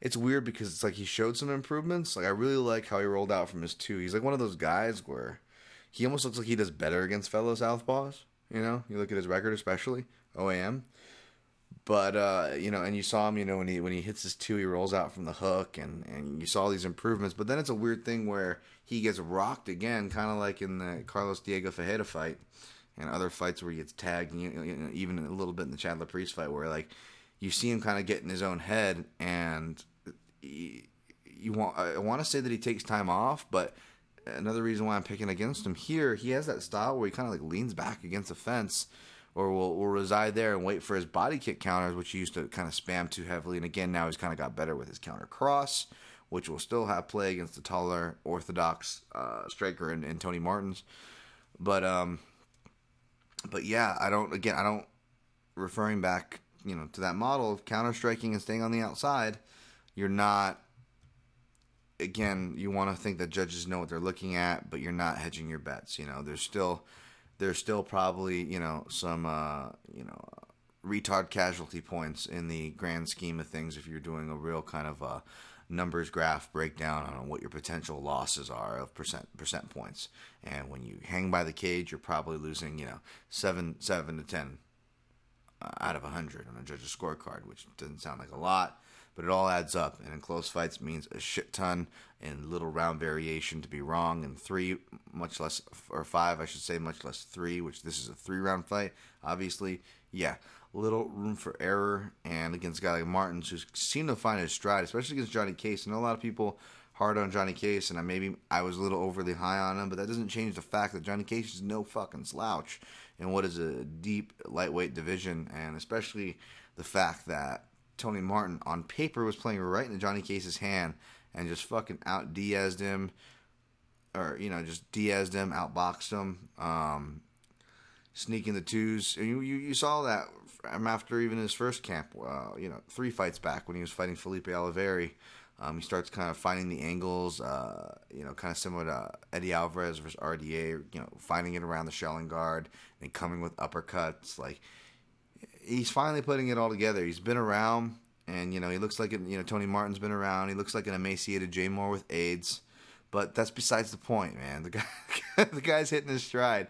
it's weird because it's like he showed some improvements. Like, I really like how he rolled out from his two. He's like one of those guys where he almost looks like he does better against fellow southpaws. You know, you look at his record, especially O A M. But, uh, you know, and you saw him, you know, when he when he hits his two, he rolls out from the hook, and, and you saw these improvements. But then it's a weird thing where he gets rocked again, kind of like in the Carlos Diego Fajeda fight and other fights where he gets tagged, you know, even a little bit in the Chad Laprise fight where, like, you see him kind of get in his own head, and he, you want I want to say that he takes time off, but another reason why I'm picking against him here, he has that style where he kind of, like, leans back against the fence, or will will reside there and wait for his body kick counters, which he used to kind of spam too heavily. And again, now he's kind of got better with his counter cross, which will still have play against the taller, orthodox uh, striker and, and Tony Martin's. But, um, but yeah, I don't, again, I don't, referring back, you know, to that model of counter striking and staying on the outside, you're not, again, you want to think that judges know what they're looking at, but you're not hedging your bets. You know, there's still... There's still probably, you know, some, uh, you know, retard casualty points in the grand scheme of things if you're doing a real kind of a numbers graph breakdown on what your potential losses are of percent percent points. And when you hang by the cage, you're probably losing, you know, seven seven to ten uh, out of one hundred on a judge's scorecard, which doesn't sound like a lot, but it all adds up. And in close fights means a shit ton and little round variation to be wrong. And three, much less, or five, I should say, much less three, which this is a three-round fight, obviously. Yeah, little room for error. And against a guy like Martins, who's seemed to find his stride, especially against Johnny Case. I know a lot of people hard on Johnny Case, and I maybe I was a little overly high on him, but that doesn't change the fact that Johnny Case is no fucking slouch in what is a deep, lightweight division, and especially the fact that Tony Martin, on paper, was playing right into Johnny Case's hand and just fucking out Diaz'd him, or, you know, just Diaz'd him, outboxed him, um, sneaking the twos. And you, you, you saw that after even his first camp, uh, you know, three fights back when he was fighting Felipe Oliveri. Um, he starts kind of finding the angles, uh, you know, kind of similar to Eddie Alvarez versus R D A, you know, finding it around the shelling guard and coming with uppercuts, like... He's finally putting it all together. He's been around, and, you know, he looks like, you know, Tony Martin's been around. He looks like an emaciated Jay Moore with AIDS. But that's besides the point, man. The guy, the guy's hitting his stride.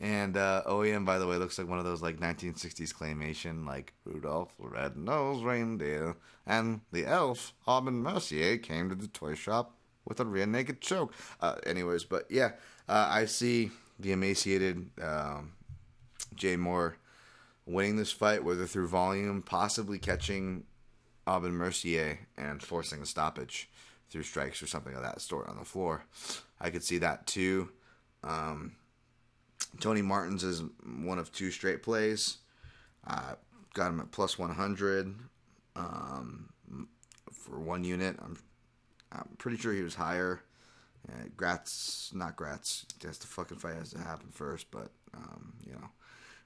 And uh, O E M, by the way, looks like one of those like nineteen sixties claymation, like Rudolph the Red-Nosed Reindeer and the elf Aubin-Mercier came to the toy shop with a rear naked choke. Uh, anyways, but yeah, uh, I see the emaciated um, Jay Moore winning this fight, whether through volume, possibly catching Aubin-Mercier and forcing a stoppage through strikes or something of that sort on the floor. I could see that too. Um, Tony Martin's is one of two straight plays. Uh, got him at plus one hundred um, for one unit. I'm, I'm pretty sure he was higher. Uh, Gratz, not Gratz. That's the fucking fight has to happen first. But, um, you know,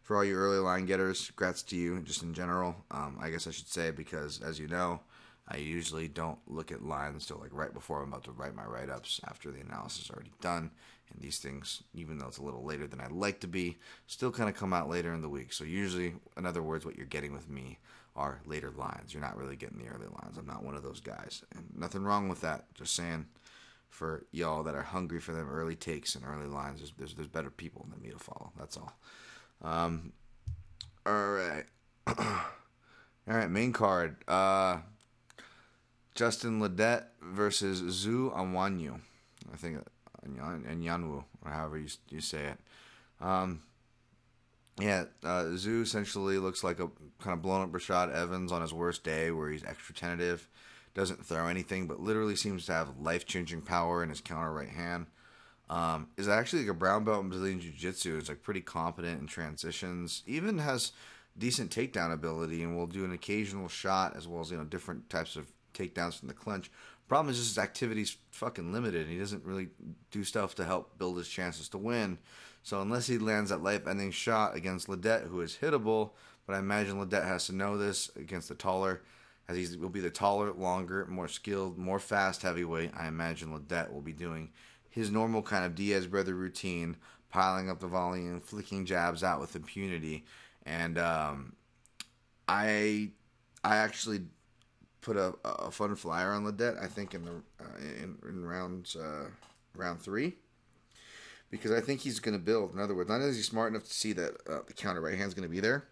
for all you early line getters, Gratz to you just in general. Um, I guess I should say because, as you know, I usually don't look at lines till like right before I'm about to write my write-ups after the analysis is already done. And these things, even though it's a little later than I'd like to be, still kind of come out later in the week. So usually, in other words, what you're getting with me are later lines. You're not really getting the early lines. I'm not one of those guys. And nothing wrong with that. Just saying for y'all that are hungry for them early takes and early lines, there's, there's, there's better people than me to follow. That's all. Um, all right. all right, main card. Uh... Justin Ledette versus Zhu Anwanyu. I think, and Yanwu, or however you, you say it. Um, yeah, uh, Zhu essentially looks like a kind of blown up Rashad Evans on his worst day, where he's extra tentative, doesn't throw anything, but literally seems to have life-changing power in his counter right hand. Um, is actually like a brown belt in Brazilian Jiu-Jitsu. Is like pretty competent in transitions. Even has decent takedown ability, and will do an occasional shot as well as, you know, different types of takedowns from the clinch. Problem is just his activity's fucking limited, and he doesn't really do stuff to help build his chances to win. So unless he lands that life-ending shot against Ledette, who is hittable, but I imagine Ledette has to know this against the taller, as he will be the taller, longer, more skilled, more fast heavyweight. I imagine Ledette will be doing his normal kind of Diaz brother routine, piling up the volume, flicking jabs out with impunity. And um, I, I actually put a, a fun flyer on Ledette, I think, in the uh, in, in rounds uh, round three, because I think he's going to build. In other words, not only is he smart enough to see that uh, the counter right hand's going to be there,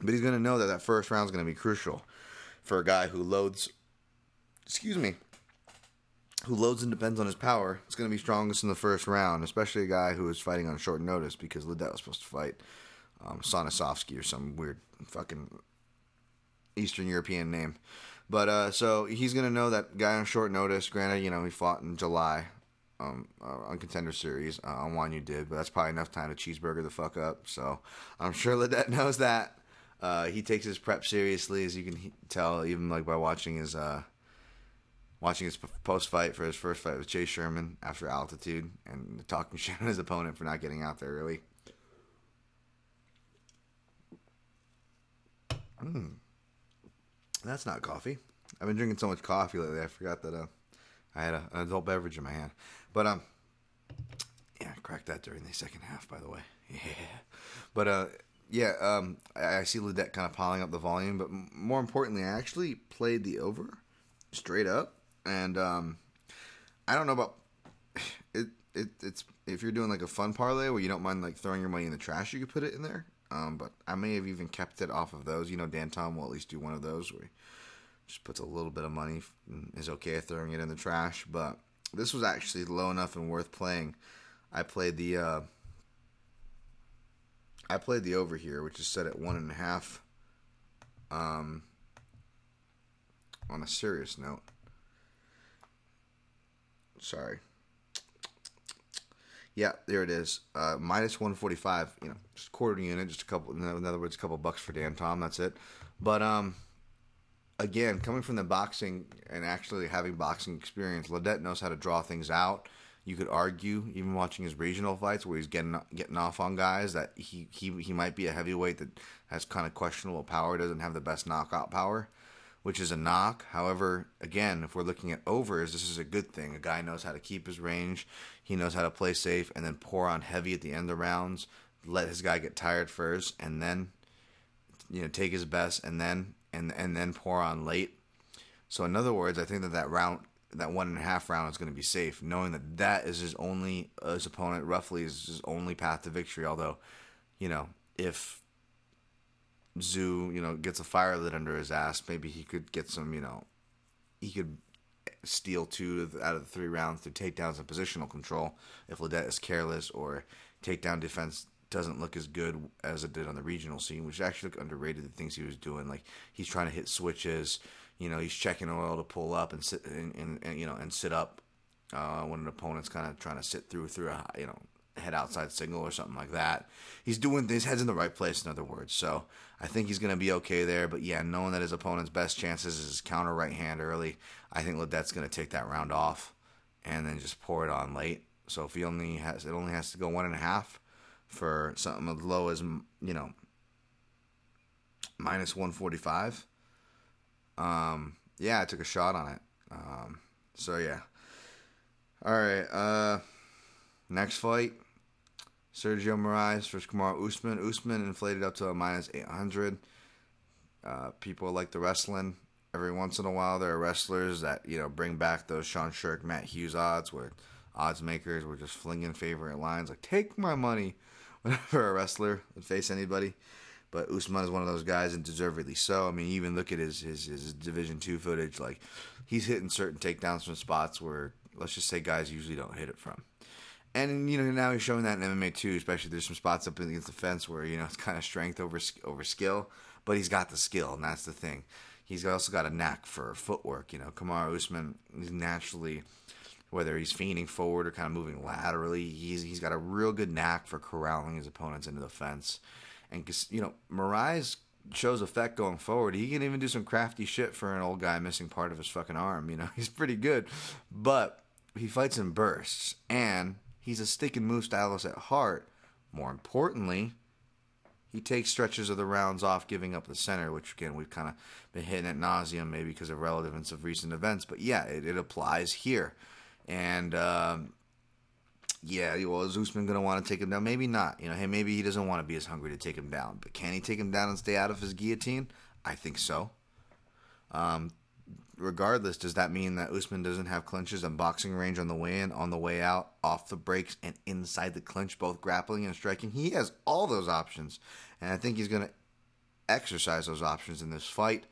but he's going to know that that first round's going to be crucial for a guy who loads, excuse me, who loads and depends on his power. It's going to be strongest in the first round, especially a guy who is fighting on short notice, because Ledette was supposed to fight um, Sonisovsky or some weird fucking Eastern European name. But uh, so he's going to know that guy on short notice. Granted, you know, he fought in July um, uh, on Contender Series. Uh, on one you did, but that's probably enough time to cheeseburger the fuck up. So I'm sure Ledette knows that. Uh, he takes his prep seriously, as you can tell, even like by watching his uh, watching his post-fight for his first fight with Chase Sherman after altitude and talking shit on his opponent for not getting out there early. Hmm. That's not coffee. I've been drinking so much coffee lately, I forgot that uh, I had a, an adult beverage in my hand. But, um, yeah, I cracked that during the second half, by the way. Yeah. But, uh, yeah, um, I, I see Ledette kind of piling up the volume. But more importantly, I actually played the over straight up. And um, I don't know about it, it. It's if you're doing, like, a fun parlay where you don't mind, like, throwing your money in the trash, you could put it in there. Um, but I may have even kept it off of those. You know, Dan Tom will at least do one of those where he just puts a little bit of money and is okay throwing it in the trash. But this was actually low enough and worth playing. I played the uh, I played the over here, which is set at one and a half. Um, on a serious note, sorry. Yeah, there it is. Uh, minus one forty-five, you know, just a quarter unit, just a couple, in other words, a couple bucks for Dan Tom, that's it. But, um, again, coming from the boxing and actually having boxing experience, Ledette knows how to draw things out. You could argue, even watching his regional fights where he's getting getting off on guys, that he, he, he might be a heavyweight that has kind of questionable power, doesn't have the best knockout power, which is a knock. However, again, if we're looking at overs, this is a good thing. A guy knows how to keep his range. He knows how to play safe and then pour on heavy at the end of rounds, let his guy get tired first, and then, you know, take his best and then and and then pour on late. So in other words, I think that that round that one and a half round is going to be safe, knowing that that is his only, uh, his opponent roughly is his only path to victory. Although, you know, if Zoo, you know, gets a fire lit under his ass, maybe he could get some, you know, he could steal two out of the three rounds through takedowns and positional control if Ledet is careless or takedown defense doesn't look as good as it did on the regional scene, which actually looked underrated, the things he was doing. Like, he's trying to hit switches, you know, he's checking oil to pull up and sit and, and, and you know, and sit up uh, when an opponent's kind of trying to sit through through a, you know, head outside signal or something like that. He's doing his head's in the right place, in other words. So I think he's going to be okay there. But yeah, knowing that his opponent's best chances is his counter right hand early, I think Ledet's going to take that round off and then just pour it on late. So if he only has, it only has to go one and a half for something as low as, you know, minus one forty-five. Um, yeah, I took a shot on it. Um, so yeah. All right. Uh, next fight. Sergio Moraes versus Kamaru Usman. Usman inflated up to a minus eight hundred. Uh, people like the wrestling. Every once in a while, there are wrestlers that, you know, bring back those Sean Shirk, Matt Hughes odds, where odds makers were just flinging favorite lines like, take my money, whenever a wrestler would face anybody. But Usman is one of those guys, and deservedly so. I mean, even look at his, his, his Division two footage. Like, he's hitting certain takedowns from spots where, let's just say, guys usually don't hit it from. And, you know, now he's showing that in M M A too, especially there's some spots up against the fence where, you know, it's kind of strength over over skill, but he's got the skill, and that's the thing. He's also got a knack for footwork. You know, Kamaru Usman is naturally, whether he's fiending forward or kind of moving laterally, he's he's got a real good knack for corralling his opponents into the fence. And, you know, Moraes shows effect going forward. He can even do some crafty shit for an old guy missing part of his fucking arm. You know, he's pretty good, but he fights in bursts, and he's a stick and move stylist at heart. More importantly, he takes stretches of the rounds off, giving up the center, which, again, we've kind of been hitting at nauseum, maybe because of relevance of recent events. But, yeah, it, it applies here. And, um, yeah, well, is Usman going to want to take him down? Maybe not. You know, hey, maybe he doesn't want to be as hungry to take him down. But can he take him down and stay out of his guillotine? I think so. Um... Regardless, does that mean that Usman doesn't have clinches and boxing range on the way in, on the way out, off the breaks, and inside the clinch, both grappling and striking? He has all those options, and I think he's going to exercise those options in this fight.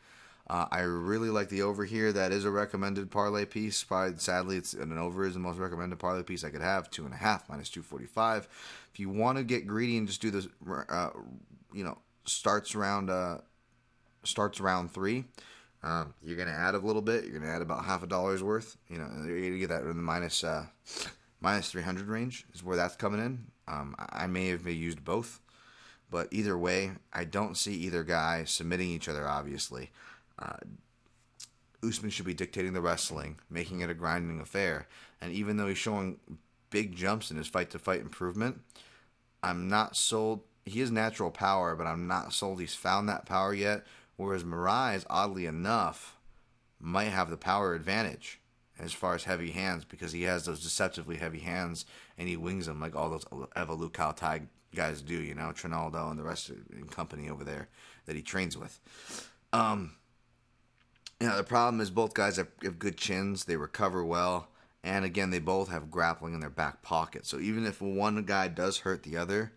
Uh, I really like the over here. That is a recommended parlay piece. Probably, sadly, it's an over is the most recommended parlay piece I could have. Two and a half minus two forty-five. If you want to get greedy and just do this, uh, you know, starts round uh, starts round three. Um, you're going to add a little bit. You're going to add about half a dollar's worth. You know, you're going to get that in the minus, uh, minus three hundred range is where that's coming in. Um, I may have used both. But either way, I don't see either guy submitting each other, obviously. Uh, Usman should be dictating the wrestling, making it a grinding affair. And even though he's showing big jumps in his fight-to-fight improvement, I'm not sold. He has natural power, but I'm not sold he's found that power yet. Whereas Moraes, oddly enough, might have the power advantage as far as heavy hands, because he has those deceptively heavy hands and he wings them like all those Evolution Thai guys do, you know, Trinaldo and the rest of the company over there that he trains with. Um, you know, the problem is both guys have, have good chins, they recover well, and again, they both have grappling in their back pocket. So even if one guy does hurt the other,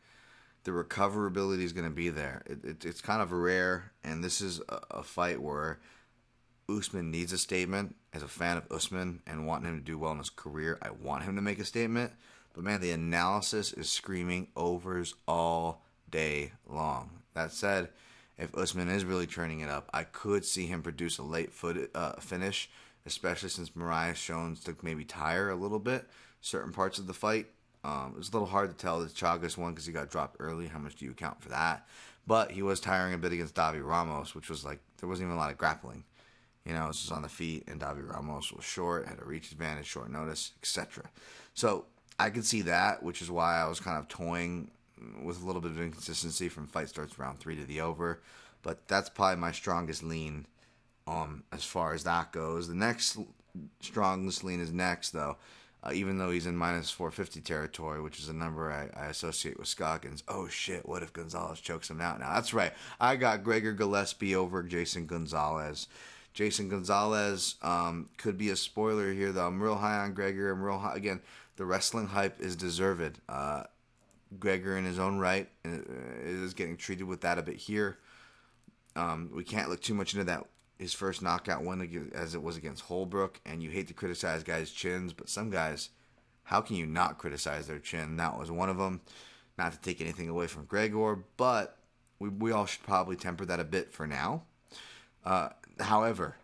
the recoverability is going to be there. It, it, it's kind of rare, and this is a, a fight where Usman needs a statement. As a fan of Usman and wanting him to do well in his career, I want him to make a statement. But, man, the analysis is screaming overs all day long. That said, if Usman is really turning it up, I could see him produce a late foot uh, finish, especially since Mariah Jones took maybe tire a little bit, certain parts of the fight. Um, it was a little hard to tell the Chagas one because he got dropped early. How much do you account for that? But he was tiring a bit against Davi Ramos, which was like, there wasn't even a lot of grappling. You know, it was just on the feet, and Davi Ramos was short, had a reach advantage, short notice, et cetera. So I could see that, which is why I was kind of toying with a little bit of inconsistency from fight starts round three to the over. But that's probably my strongest lean um, as far as that goes. The next strongest lean is next, though. Uh, even though he's in minus four fifty territory, which is a number I, I associate with Scoggins. Oh, shit, what if Gonzalez chokes him out now? That's right. I got Gregor Gillespie over Jason Gonzalez. Jason Gonzalez. Um, could be a spoiler here, though. I'm real high on Gregor. I'm real high. Again, the wrestling hype is deserved. Uh, Gregor, in his own right, is getting treated with that a bit here. Um, we can't look too much into that. His first knockout win, as it was against Holbrook, and you hate to criticize guys' chins, but some guys, how can you not criticize their chin? That was one of them. Not to take anything away from Gregor, but we we all should probably temper that a bit for now. Uh, however,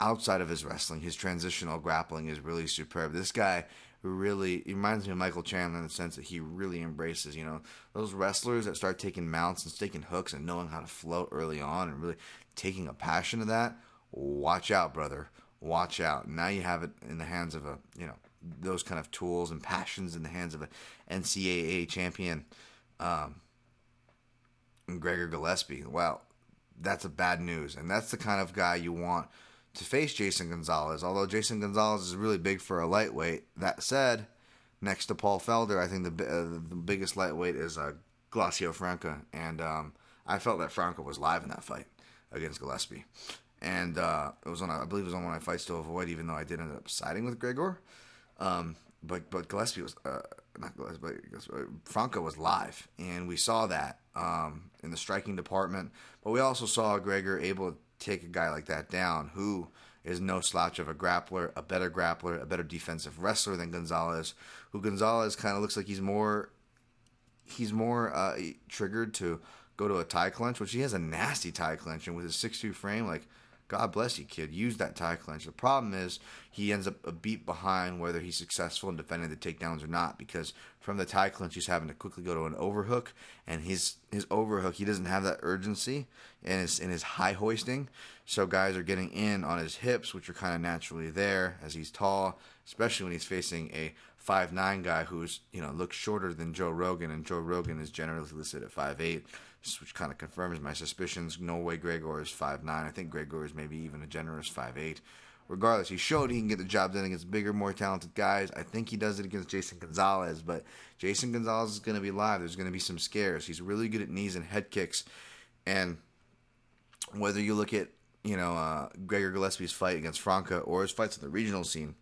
outside of his wrestling, his transitional grappling is really superb. This guy really he reminds me of Michael Chandler in the sense that he really embraces, you know, those wrestlers that start taking mounts and taking hooks and knowing how to float early on and really taking a passion to that. Watch out, brother. Watch out. Now you have it in the hands of a, you know, those kind of tools and passions in the hands of an N C A A champion. Um, Gregor Gillespie. Wow, that's a bad news. And that's the kind of guy you want to face Jason Gonzalez, although Jason Gonzalez is really big for a lightweight. That said, next to Paul Felder, I think the uh, the biggest lightweight is uh, Glossio Franca, and um, I felt that Franca was live in that fight against Gillespie, and uh, it was on a, I believe it was on one of my fights to avoid, even though I did end up siding with Gregor, um, but but Gillespie was uh, not Gillespie, but Franca was live, and we saw that um, in the striking department, but we also saw Gregor able to take a guy like that down, who is no slouch of a grappler, a better grappler, a better defensive wrestler than Gonzalez, who Gonzalez kind of looks like he's more he's more uh, triggered to go to a tie clinch, which he has a nasty tie clinch, and with his six two frame, like, God bless you, kid, use that tie clinch. The problem is he ends up a beat behind whether he's successful in defending the takedowns or not, because from the tie clinch, he's having to quickly go to an overhook, and his his overhook, he doesn't have that urgency in his, in his high hoisting, so guys are getting in on his hips, which are kind of naturally there as he's tall, especially when he's facing a five nine guy who's, you know, looks shorter than Joe Rogan, and Joe Rogan is generally listed at five eight, which kind of confirms my suspicions. No way Gregor is five nine. I think Gregor is maybe even a generous five eight. Regardless, he showed he can get the job done against bigger, more talented guys. I think he does it against Jason Gonzalez, but Jason Gonzalez is going to be live. There's going to be some scares. He's really good at knees and head kicks, and whether you look at, you know, uh, Gregor Gillespie's fight against Franca or his fights in the regional scene,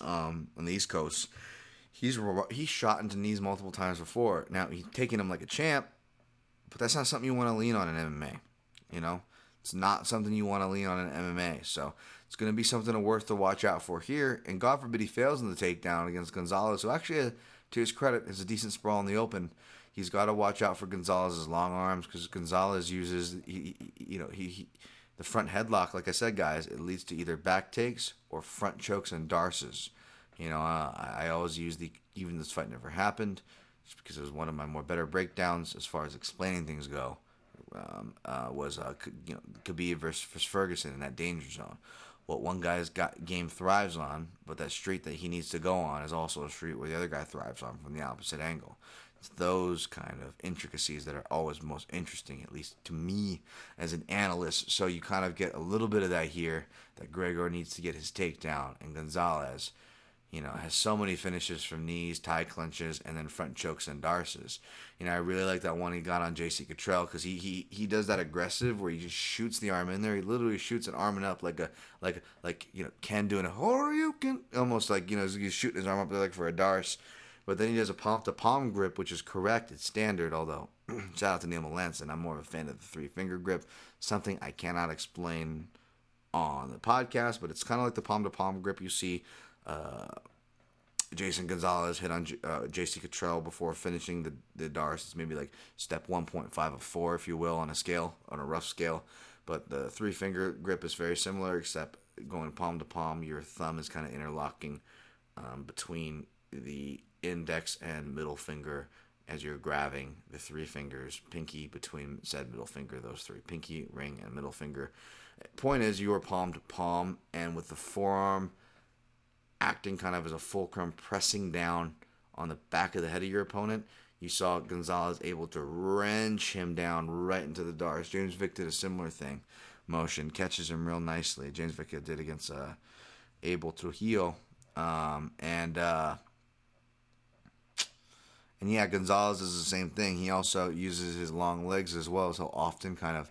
Um, on the East Coast, he's he's shot into knees multiple times before. Now he's taking them like a champ, but that's not something you want to lean on in M M A. You know, it's not something you want to lean on in M M A. So it's going to be something worth to watch out for here. And God forbid he fails in the takedown against Gonzalez, who actually, to his credit, is a decent sprawl in the open. He's got to watch out for Gonzalez's long arms, because Gonzalez uses he, he, you know he. he the front headlock, like I said, guys, it leads to either back takes or front chokes and darces. You know, uh, I, I always use the, even this fight never happened, just because it was one of my more better breakdowns as far as explaining things go, um, uh, was uh, you know, Khabib versus, versus Ferguson in that danger zone. What one guy's got, game thrives on, but that street that he needs to go on is also a street where the other guy thrives on from the opposite angle. Those kind of intricacies that are always most interesting, at least to me as an analyst. So you kind of get a little bit of that here, that Gregor needs to get his takedown, and Gonzalez, you know, has so many finishes from knees, tie clinches, and then front chokes and darces. You know, I really like that one he got on J C Cottrell, because he, he he does that aggressive where he just shoots the arm in there. He literally shoots an arm and up like a like like you know Ken doing a Horyuken, almost like, you know, he's shooting his arm up there like for a darce. But then he does a palm-to-palm grip, which is correct. It's standard, although, shout out to Neil Melanson. I'm more of a fan of the three-finger grip, something I cannot explain on the podcast, but it's kind of like the palm-to-palm grip you see uh, Jason Gonzalez hit on uh, J C Cottrell before finishing the, the darce. It's maybe like step one point five of four, if you will, on a scale, on a rough scale. But the three-finger grip is very similar, except going palm-to-palm, your thumb is kind of interlocking um, between the index and middle finger as you're grabbing the three fingers, pinky between said middle finger, those three, pinky, ring, and middle finger. Point is, you are palm to palm, and with the forearm acting kind of as a fulcrum, pressing down on the back of the head of your opponent. You saw Gonzalez able to wrench him down right into the darts. James Vick did a similar thing, motion, catches him real nicely. James Vick did against uh, Abel Trujillo, um, and uh And yeah, Gonzalez does the same thing. He also uses his long legs as well, so often kind of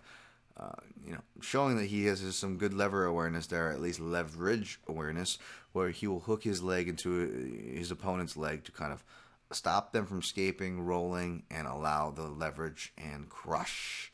Uh, you know, showing that he has some good lever awareness there, at least leverage awareness, where he will hook his leg into his opponent's leg to kind of stop them from escaping, rolling, and allow the leverage and crush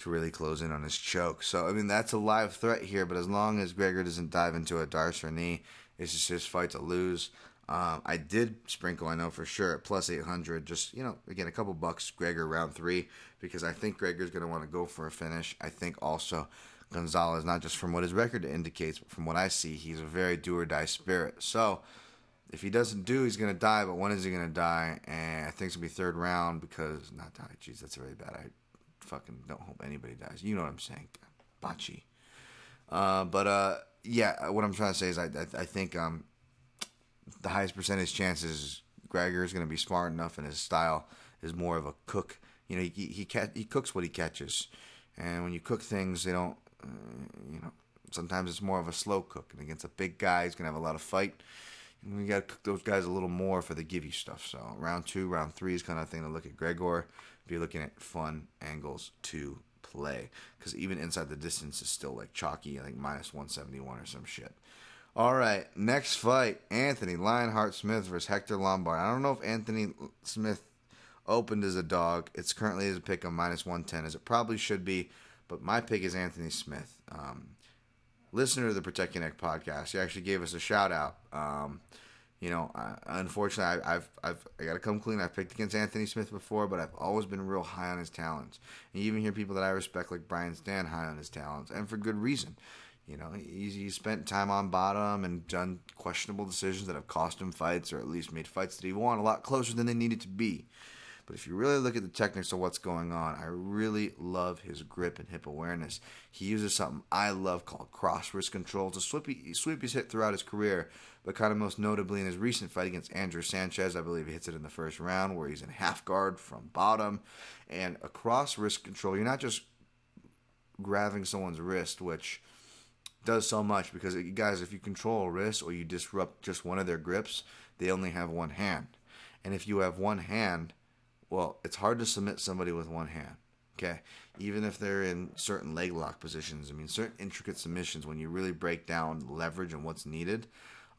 to really close in on his choke. So, I mean, that's a live threat here, but as long as Gregor doesn't dive into a darce or knee, it's just his fight to lose. Um, I did sprinkle, I know for sure, at plus eight hundred. Just, you know, again, a couple bucks, Gregor round three, because I think Gregor's going to want to go for a finish. I think also Gonzalez, not just from what his record indicates, but from what I see, he's a very do-or-die spirit. So if he doesn't do, he's going to die, but when is he going to die? And I think it's going to be third round because, not die, jeez, that's really bad. I fucking don't hope anybody dies. You know what I'm saying. Bocce. Uh, but, uh, yeah, what I'm trying to say is I, I, I think... Um, the highest percentage chance is Gregor is going to be smart enough, and his style is more of a cook. You know, he he, ca- he cooks what he catches, and when you cook things, they don't. Uh, you know, sometimes it's more of a slow cook, and against a big guy, he's going to have a lot of fight. And you got to cook those guys a little more for the give you stuff. So round two, round three is kind of thing to look at Gregor. If you're looking at fun angles to play, because even inside the distance is still like chalky. I think minus one seventy-one or some shit. All right, next fight, Anthony Lionheart Smith versus Hector Lombard. I don't know if Anthony Smith opened as a dog. It's currently as a pick of minus one ten, as it probably should be, but my pick is Anthony Smith. Um, listener to the Protect Your Neck podcast, he actually gave us a shout-out. Um, you know, I, unfortunately, I, I've, I've, I got to come clean. I've picked against Anthony Smith before, but I've always been real high on his talents. And you even hear people that I respect, like Brian Stan, high on his talents, and for good reason. You know, he's, he's spent time on bottom and done questionable decisions that have cost him fights, or at least made fights that he won a lot closer than they needed to be. But if you really look at the techniques of what's going on, I really love his grip and hip awareness. He uses something I love called cross wrist control to sweep, sweep his hit throughout his career, but kind of most notably in his recent fight against Andrew Sanchez. I believe he hits it in the first round where he's in half guard from bottom. And a cross wrist control, you're not just grabbing someone's wrist, which does so much, because guys, if you control a wrist or you disrupt just one of their grips, they only have one hand. And if you have one hand, well, it's hard to submit somebody with one hand, okay? Even if they're in certain leg lock positions, I mean, certain intricate submissions, when you really break down leverage and what's needed,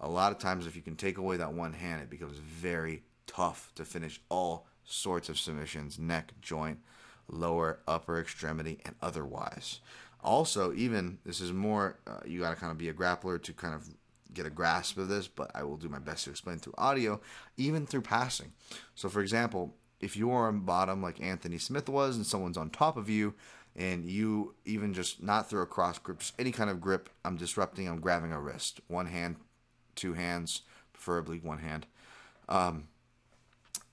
a lot of times if you can take away that one hand, it becomes very tough to finish all sorts of submissions, neck, joint, lower, upper extremity, and otherwise. Also, even, this is more, uh, you got to kind of be a grappler to kind of get a grasp of this, but I will do my best to explain through audio, even through passing. So, for example, if you are on bottom like Anthony Smith was, and someone's on top of you, and you even just not throw a cross grip, just any kind of grip, I'm disrupting, I'm grabbing a wrist. One hand, two hands, preferably one hand. Um,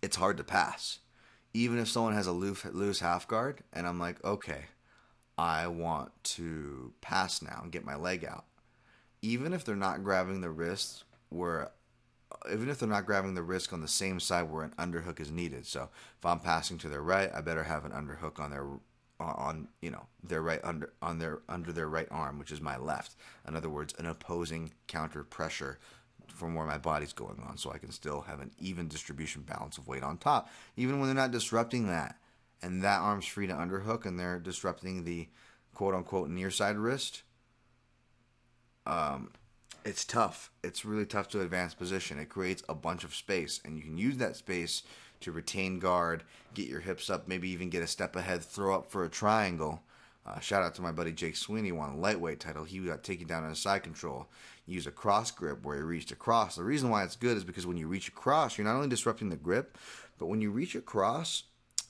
it's hard to pass. Even if someone has a loose half guard, and I'm like, okay, I want to pass now and get my leg out. Even if they're not grabbing the wrist, where, even if they're not grabbing the wrist on the same side where an underhook is needed. So if I'm passing to their right, I better have an underhook on their, on you know their right under on their under their right arm, which is my left. In other words, an opposing counter pressure from where my body's going on, so I can still have an even distribution balance of weight on top, even when they're not disrupting that. And that arm's free to underhook, and they're disrupting the quote-unquote near side wrist. Um, it's tough. It's really tough to advance position. It creates a bunch of space, and you can use that space to retain guard, get your hips up, maybe even get a step ahead, throw up for a triangle. Uh, shout out to my buddy Jake Sweeney, won a lightweight title. He got taken down on a side control. He used a cross grip where he reached across. The reason why it's good is because when you reach across, you're not only disrupting the grip, but when you reach across,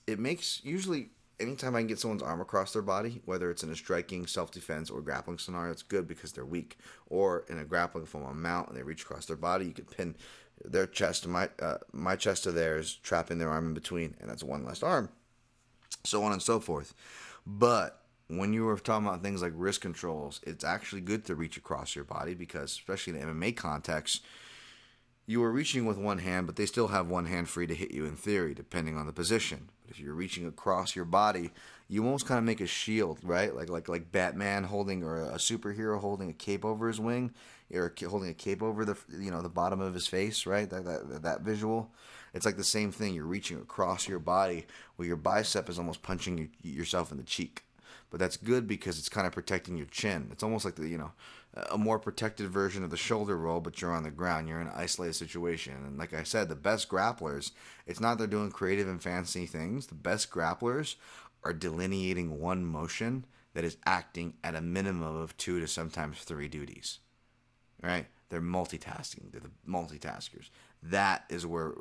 it makes, usually, anytime I can get someone's arm across their body, whether it's in a striking, self-defense, or grappling scenario, it's good because they're weak. Or in a grappling form on mount and they reach across their body, you can pin their chest to my, uh, my chest to theirs, trapping their arm in between, and that's one less arm. So on and so forth. But when you were talking about things like wrist controls, it's actually good to reach across your body because, especially in M M A context, you are reaching with one hand, but they still have one hand free to hit you in theory, depending on the position. But if you're reaching across your body, you almost kind of make a shield, right? Like like like Batman holding, or a superhero holding a cape over his wing, or holding a cape over the you know the bottom of his face, right? That that that visual. It's like the same thing. You're reaching across your body, where your bicep is almost punching yourself in the cheek. but that's good because it's kind of protecting your chin. It's almost like the, you know, a more protected version of the shoulder roll, but you're on the ground. You're in an isolated situation. And like I said, the best grapplers, it's not they're doing creative and fancy things. The best grapplers are delineating one motion that is acting at a minimum of two to sometimes three duties, right? They're multitasking. They're the multitaskers. That is where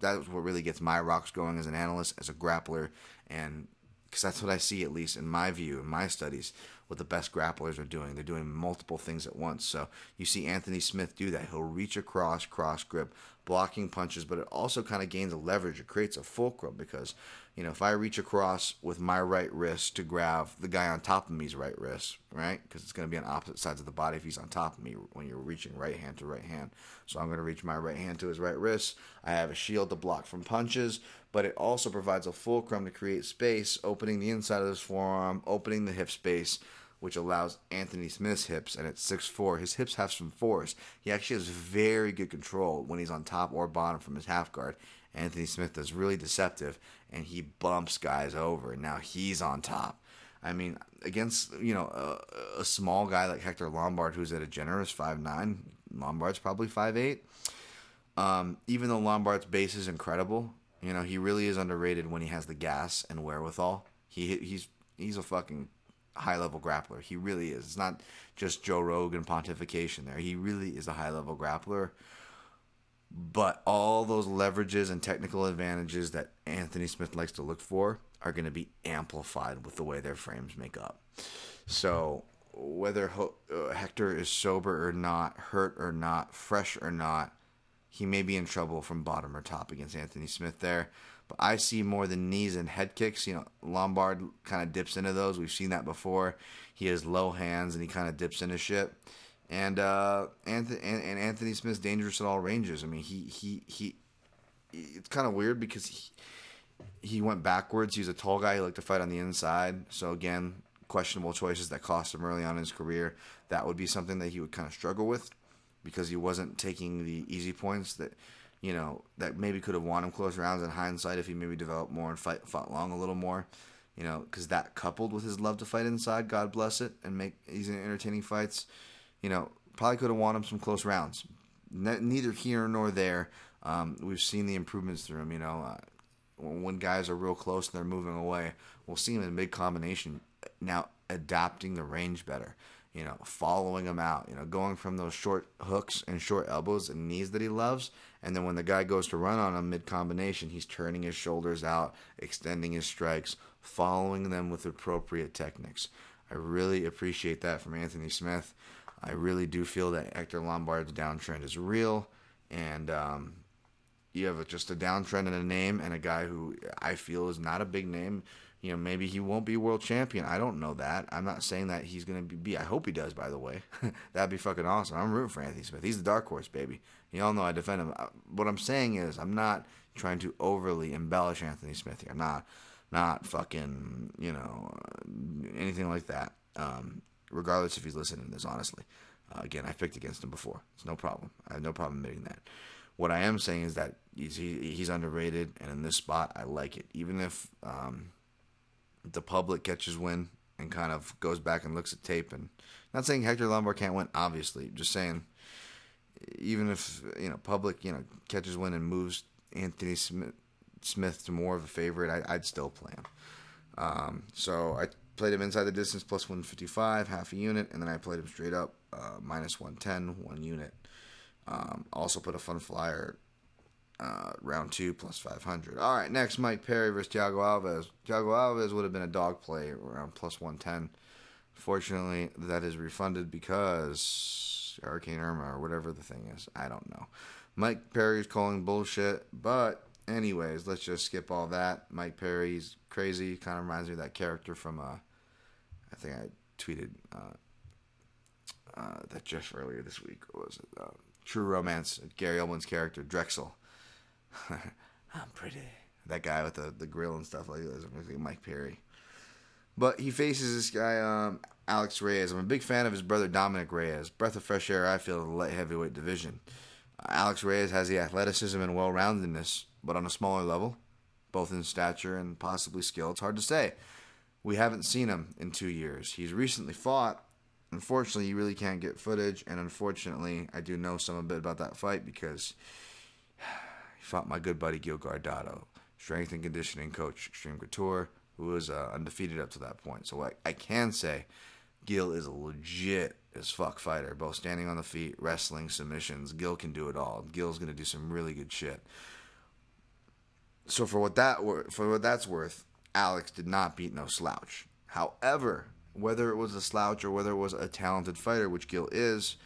that is what really gets my rocks going as an analyst, as a grappler, and because that's what I see, at least in my view, in my studies, what the best grapplers are doing. They're doing multiple things at once. So you see Anthony Smith do that. He'll reach across, cross grip, blocking punches, but it also kind of gains a leverage. It creates a fulcrum because, you know, if I reach across with my right wrist to grab the guy on top of me's right wrist, right? Because it's going to be on opposite sides of the body if he's on top of me when you're reaching right hand to right hand. So I'm going to reach my right hand to his right wrist. I have a shield to block from punches, but it also provides a fulcrum to create space, opening the inside of his forearm, opening the hip space, which allows Anthony Smith's hips, and at six foot four, his hips have some force. He actually has very good control when he's on top or bottom from his half guard. Anthony Smith is really deceptive, and he bumps guys over. Now he's on top. I mean, against, you know, a, a small guy like Hector Lombard, who's at a generous five nine, Lombard's probably five eight. Um, even though Lombard's base is incredible, you know, he really is underrated when he has the gas and wherewithal. He he's he's a fucking high-level grappler. He really is. It's not just Joe Rogan pontification there. He really is a high-level grappler. But all those leverages and technical advantages that Anthony Smith likes to look for are going to be amplified with the way their frames make up. So whether Hector is sober or not, hurt or not, fresh or not, he may be in trouble from bottom or top against Anthony Smith there. But I see more than knees and head kicks. You know, Lombard kind of dips into those. We've seen that before. He has low hands and he kind of dips into shit. And uh, Anthony and Anthony Smith's dangerous at all ranges. I mean, he he he. It's kind of weird because he he went backwards. He's a tall guy. He liked to fight on the inside. So again, questionable choices that cost him early on in his career. That would be something that he would kind of struggle with because he wasn't taking the easy points that, you know, that maybe could have won him close rounds in hindsight if he maybe developed more and fight, fought long a little more, you know, because that coupled with his love to fight inside, God bless it, and make these entertaining fights, you know, probably could have won him some close rounds. Neither here nor there. Um, we've seen the improvements through him, you know. Uh, when guys are real close and they're moving away, we'll see him in mid-combination now adapting the range better, you know, following him out, you know, going from those short hooks and short elbows and knees that he loves. And then when the guy goes to run on him mid-combination, he's turning his shoulders out, extending his strikes, following them with appropriate techniques. I really appreciate that from Anthony Smith. I really do feel that Hector Lombard's downtrend is real, and um, you have just a downtrend in a name and a guy who I feel is not a big name. You know, maybe he won't be world champion. I don't know that. I'm not saying that he's going to be. I hope he does, by the way. That'd be fucking awesome. I'm rooting for Anthony Smith. He's the dark horse, baby. You all know I defend him. What I'm saying is I'm not trying to overly embellish Anthony Smith here. I'm not, not fucking, you know, anything like that. Um... Regardless if he's listening to this, honestly. Uh, again, I picked against him before. It's no problem. I have no problem admitting that. What I am saying is that he's, he, he's underrated, and in this spot, I like it. Even if um, the public catches wind and kind of goes back and looks at tape, and not saying Hector Lombard can't win, obviously. Just saying, even if, you know, public, you know, catches wind and moves Anthony Smith, Smith to more of a favorite, I, I'd still play him. Um, so I played him inside the distance plus one fifty-five, half a unit, and then I played him straight up, uh, minus one ten, one unit. Um, also put a fun flyer, uh, round two, plus five hundred. All right, next, Mike Perry versus Thiago Alves. Thiago Alves would have been a dog play around plus one ten. Fortunately, that is refunded because Hurricane Irma or whatever the thing is. I don't know. Mike Perry is calling bullshit, but anyways, let's just skip all that. Mike Perry's crazy. Kind of reminds me of that character from, uh, I think I tweeted uh, uh, that just earlier this week. What was it? Uh, True Romance. Gary Oldman's character, Drexel. I'm pretty. That guy with the, the grill and stuff like that. Mike Perry. But he faces this guy, um, Alex Reyes. I'm a big fan of his brother, Dominic Reyes. Breath of fresh air, I feel, in the light heavyweight division. Uh, Alex Reyes has the athleticism and well-roundedness, but on a smaller level, both in stature and possibly skill. It's hard to say. We haven't seen him in two years. He's recently fought. Unfortunately, you really can't get footage. And unfortunately, I do know some a bit about that fight because he fought my good buddy Gil Guardado, strength and conditioning coach, Extreme Couture, who was uh, undefeated up to that point. So I, I can say Gil is a legit as fuck fighter, both standing on the feet, wrestling, submissions. Gil can do it all. Gil's going to do some really good shit. So for what that for what that's worth, Alex did not beat no slouch. However, whether it was a slouch or whether it was a talented fighter, which Gil is,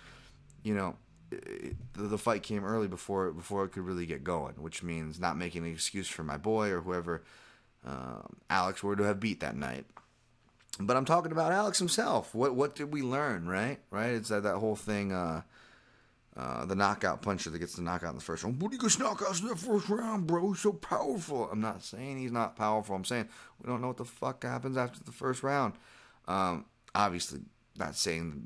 you know, it, the fight came early before before it could really get going, which means not making an excuse for my boy or whoever um, Alex were to have beat that night. But I'm talking about Alex himself. What what did we learn, right? Right? It's that, that whole thing, uh, uh, the knockout puncher that gets the knockout in the first round. What do you get knockouts in the first round, bro? He's so powerful. I'm not saying he's not powerful. I'm saying we don't know what the fuck happens after the first round. Um, obviously, not saying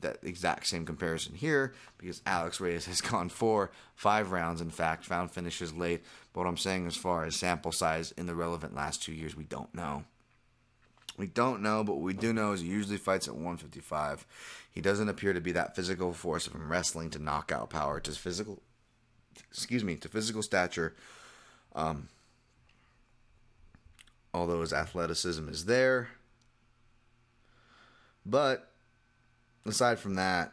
that exact same comparison here because Alex Reyes has gone four, five rounds, in fact, found finishes late. But what I'm saying as far as sample size in the relevant last two years, we don't know. We don't know, but what we do know is he usually fights at one fifty-five. He doesn't appear to be that physical force from wrestling to knockout power to physical, excuse me, to physical stature. Um, although his athleticism is there. But aside from that,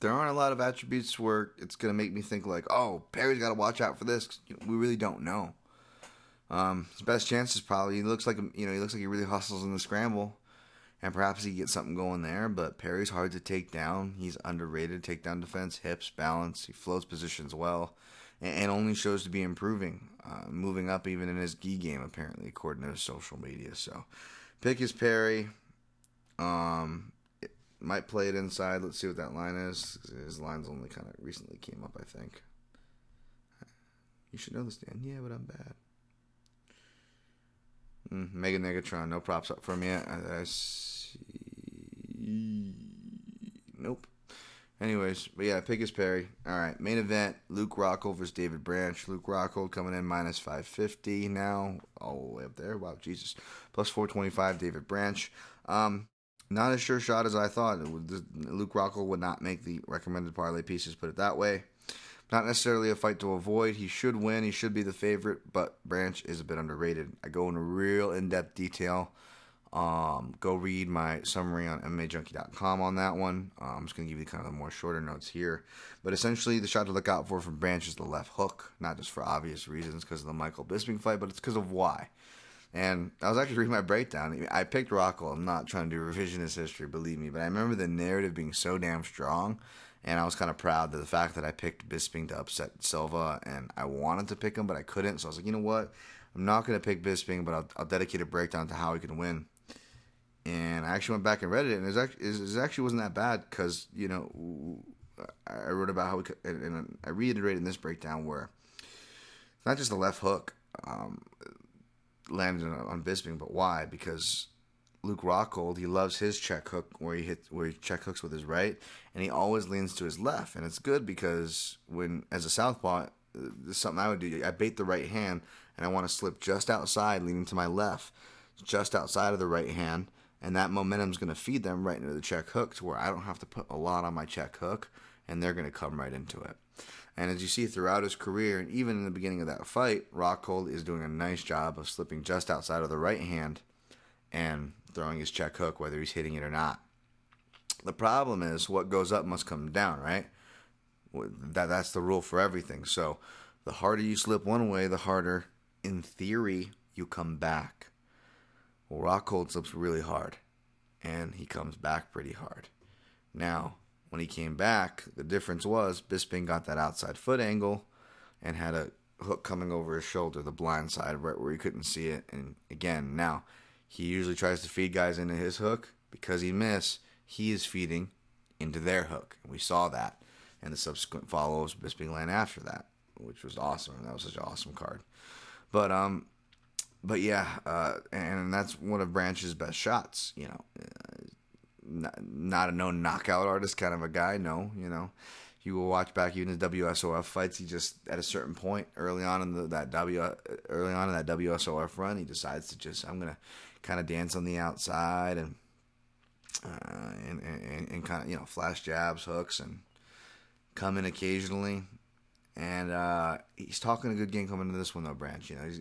there aren't a lot of attributes where it's going to make me think like, oh, Perry's got to watch out for this. We really don't know. Um, his best chance is probably he looks like you know he looks like he really hustles in the scramble, and perhaps he gets something going there. But Perry's hard to take down. He's underrated takedown defense, hips, balance. He floats positions well, and, and only shows to be improving, uh, moving up even in his gi game apparently according to his social media. So, pick his Perry. Um, it might play it inside. Let's see what that line is. His lines only kind of recently came up, I think. You should know this, Dan. Yeah, but I'm bad. Mega Negatron, no props up from yet. I, I see. Nope. Anyways, but yeah, pick his Perry. All right, main event: Luke Rockhold versus David Branch. Luke Rockhold coming in minus five fifty now, all the way up there. Wow, Jesus, plus four twenty five. David Branch. Um, not as sure shot as I thought. Luke Rockhold would not make the recommended parlay pieces. Put it that way. Not necessarily a fight to avoid. He should win. He should be the favorite, but Branch is a bit underrated. I go into real in-depth detail. Um, go read my summary on M M A Junkie dot com on that one. Um, I'm just going to give you kind of the more shorter notes here. But essentially, the shot to look out for from Branch is the left hook, not just for obvious reasons because of the Michael Bisping fight, but it's because of why. And I was actually reading my breakdown. I picked Rockhold. I'm not trying to do revisionist history, believe me, but I remember the narrative being so damn strong. And I was kind of proud that the fact that I picked Bisping to upset Silva, and I wanted to pick him, but I couldn't. So I was like, you know what? I'm not going to pick Bisping, but I'll, I'll dedicate a breakdown to how he can win. And I actually went back and read it, and it, act- it actually wasn't that bad because, you know, I wrote about how we could, and I reiterated in this breakdown where it's not just the left hook um, landed on Bisping, but why? Because Luke Rockhold, he loves his check hook where he hits, where he check hooks with his right, and he always leans to his left, and it's good because when as a southpaw, this is something I would do. I bait the right hand, and I want to slip just outside, leaning to my left, just outside of the right hand, and that momentum's going to feed them right into the check hook to where I don't have to put a lot on my check hook, and they're going to come right into it. And as you see throughout his career, and even in the beginning of that fight, Rockhold is doing a nice job of slipping just outside of the right hand, and throwing his check hook, whether he's hitting it or not. The problem is what goes up must come down, right? That That's the rule for everything. So the harder you slip one way, the harder, in theory, you come back. Well, Rockhold slips really hard, and he comes back pretty hard. Now, when he came back, the difference was Bisping got that outside foot angle and had a hook coming over his shoulder, the blind side, right where he couldn't see it. And again, now, he usually tries to feed guys into his hook. Because he missed, he is feeding into their hook. And we saw that. And the subsequent follow-ups, Bisping land after that, which was awesome. That was such an awesome card. But, um, but yeah, uh, and that's one of Branch's best shots. You know, not, not a known knockout artist kind of a guy. No, you know, you will watch back even his W S O F fights. He just at a certain point early on in the, that W early on in that W S O F run, he decides to just I'm gonna kind of dance on the outside and uh, and and, and kind of you know flash jabs, hooks, and come in occasionally. And uh, he's talking a good game coming into this one though, Branch. You know he's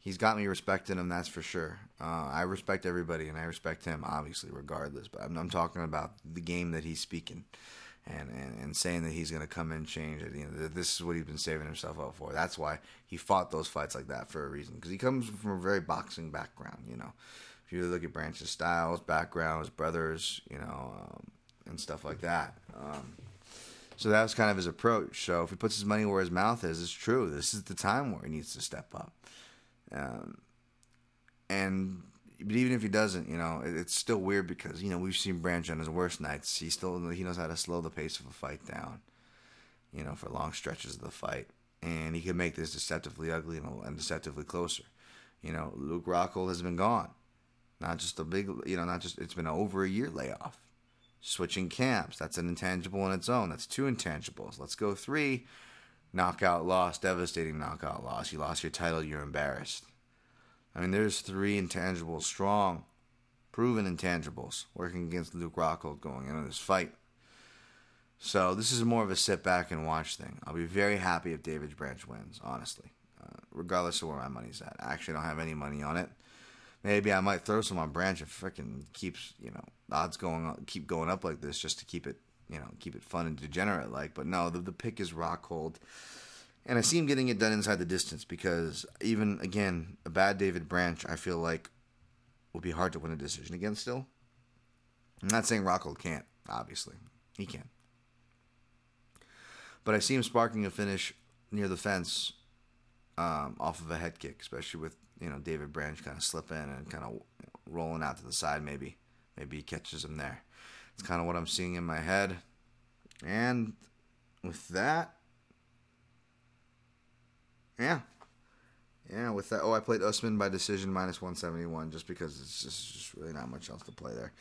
he's got me respecting him, that's for sure. Uh, I respect everybody, and I respect him obviously, regardless. But I'm, I'm talking about the game that he's speaking. And, and, and saying that he's going to come in and change it. You know, this is what he's been saving himself up for. That's why he fought those fights like that for a reason. Because he comes from a very boxing background, you know. If you look at Branch's styles, background, his brothers, you know, um, and stuff like that. Um, so that was kind of his approach. So if he puts his money where his mouth is, it's true. This is the time where he needs to step up. Um, and... But even if he doesn't, you know, it's still weird because, you know, we've seen Branch on his worst nights. He still, he knows how to slow the pace of a fight down, you know, for long stretches of the fight. And he can make this deceptively ugly and deceptively closer. You know, Luke Rockhold has been gone. Not just a big, you know, not just, it's been over a year layoff. Switching camps. That's an intangible on its own. That's two intangibles. Let's go three. Knockout loss. Devastating knockout loss. You lost your title. You're embarrassed. I mean, there's three intangibles, strong, proven intangibles, working against Luke Rockhold going into this fight. So this is more of a sit back and watch thing. I'll be very happy if David Branch wins, honestly, uh, regardless of where my money's at. I actually don't have any money on it. Maybe I might throw some on Branch if freaking keeps, you know, odds going up, keep going up like this just to keep it, you know, keep it fun and degenerate like. But no, the, the pick is Rockhold. And I see him getting it done inside the distance because even, again, a bad David Branch, I feel like, will be hard to win a decision against still. I'm not saying Rockhold can't, obviously. He can. But I see him sparking a finish near the fence um, off of a head kick, especially with, you know, David Branch kind of slipping and kind of you know, rolling out to the side maybe. Maybe he catches him there. It's kind of what I'm seeing in my head. And with that... Yeah. Yeah, with that. Oh, I played Usman by decision minus one seventy-one just because it's just, it's just really not much else to play there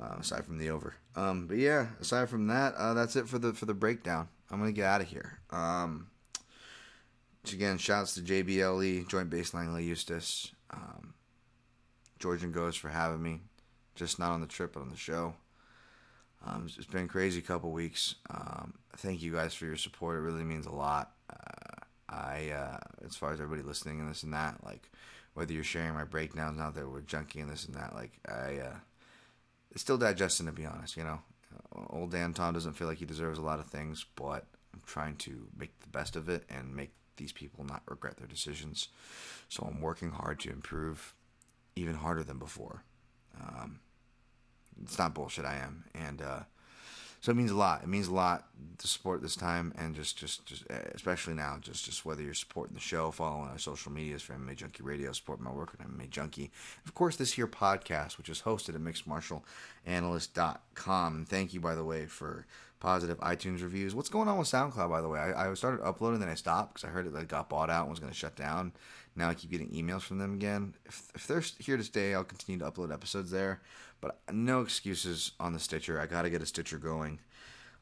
uh, aside from the over. Um, but, yeah, aside from that, uh, that's it for the for the breakdown. I'm going to get out of here. Um, which again, shouts to J B L E, Joint Base Langley-Eustis, um, George and Goes for having me. Just not on the trip, but on the show. Um, it's, it's been a crazy couple weeks. Um, thank you guys for your support. It really means a lot. Uh, I, uh, as far as everybody listening and this and that, like, whether you're sharing my breakdowns out there with Junkie and this and that, like, I, uh, it's still digesting, to be honest, you know? Old Dan Tom doesn't feel like he deserves a lot of things, but I'm trying to make the best of it and make these people not regret their decisions. So I'm working hard to improve even harder than before. Um, it's not bullshit, I am. And, uh, So it means a lot. It means a lot to support this time, and just, just, just especially now, just, just whether you're supporting the show, following our social medias for M M A Junkie Radio, supporting my work with M M A Junkie. Of course, this here podcast, which is hosted at mixed martial analyst dot com. And thank you, by the way, for positive iTunes reviews. What's going on with SoundCloud, by the way? I, I started uploading, then I stopped because I heard it like, got bought out and was going to shut down. Now I keep getting emails from them again. If, if they're here to stay, I'll continue to upload episodes there. But no excuses on the Stitcher. I got to get a Stitcher going.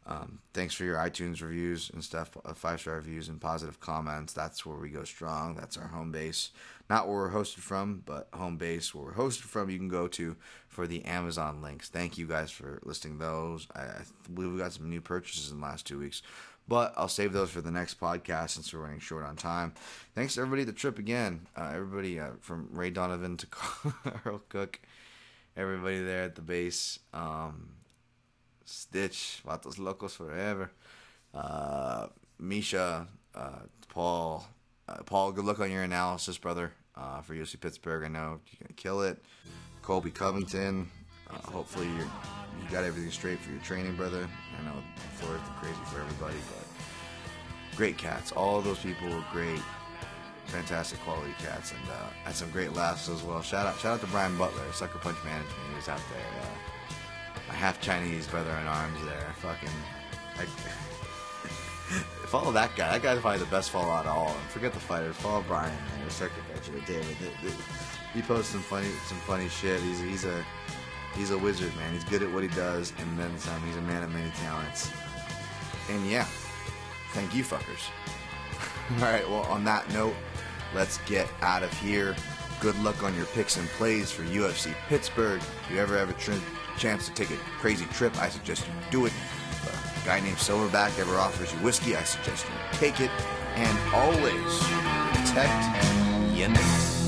Um, thanks for your iTunes reviews and stuff, uh, five-star reviews and positive comments. That's where we go strong. That's our home base. Not where we're hosted from, but home base. Where we're hosted from, you can go to for the Amazon links. Thank you guys for listing those. I, I believe we got some new purchases in the last two weeks. But I'll save those for the next podcast since we're running short on time. Thanks to everybody at the trip again. Uh, everybody uh, from Ray Donovan to Earl Cook. Everybody there at the base, um, Stitch, Vatos Locos Forever, uh, Misha, uh, Paul, uh, Paul, good luck on your analysis, brother, uh, for U F C Pittsburgh. I know you're going to kill it. Colby Covington, uh, hopefully you're, you got everything straight for your training, brother. I know Florida's crazy for everybody, but great cats. All of those people were great. Fantastic quality cats, and uh, had some great laughs as well. Shout out, shout out to Brian Butler, Sucker Punch Management. He was out there, uh, my half Chinese brother in arms there. Fucking, I, follow that guy. That guy's probably the best follow out of all. Forget the fighters. Follow Brian, man. Sucker Punch, David. He posts some funny, some funny shit. He's he's a he's a wizard, man. He's good at what he does, and then some. He's a man of many talents. And yeah, thank you fuckers. All right, well, on that note, let's get out of here. Good luck on your picks and plays for U F C Pittsburgh. If you ever have a tr- chance to take a crazy trip, I suggest you do it. If a guy named Silverback ever offers you whiskey, I suggest you take it. And always protect your neck.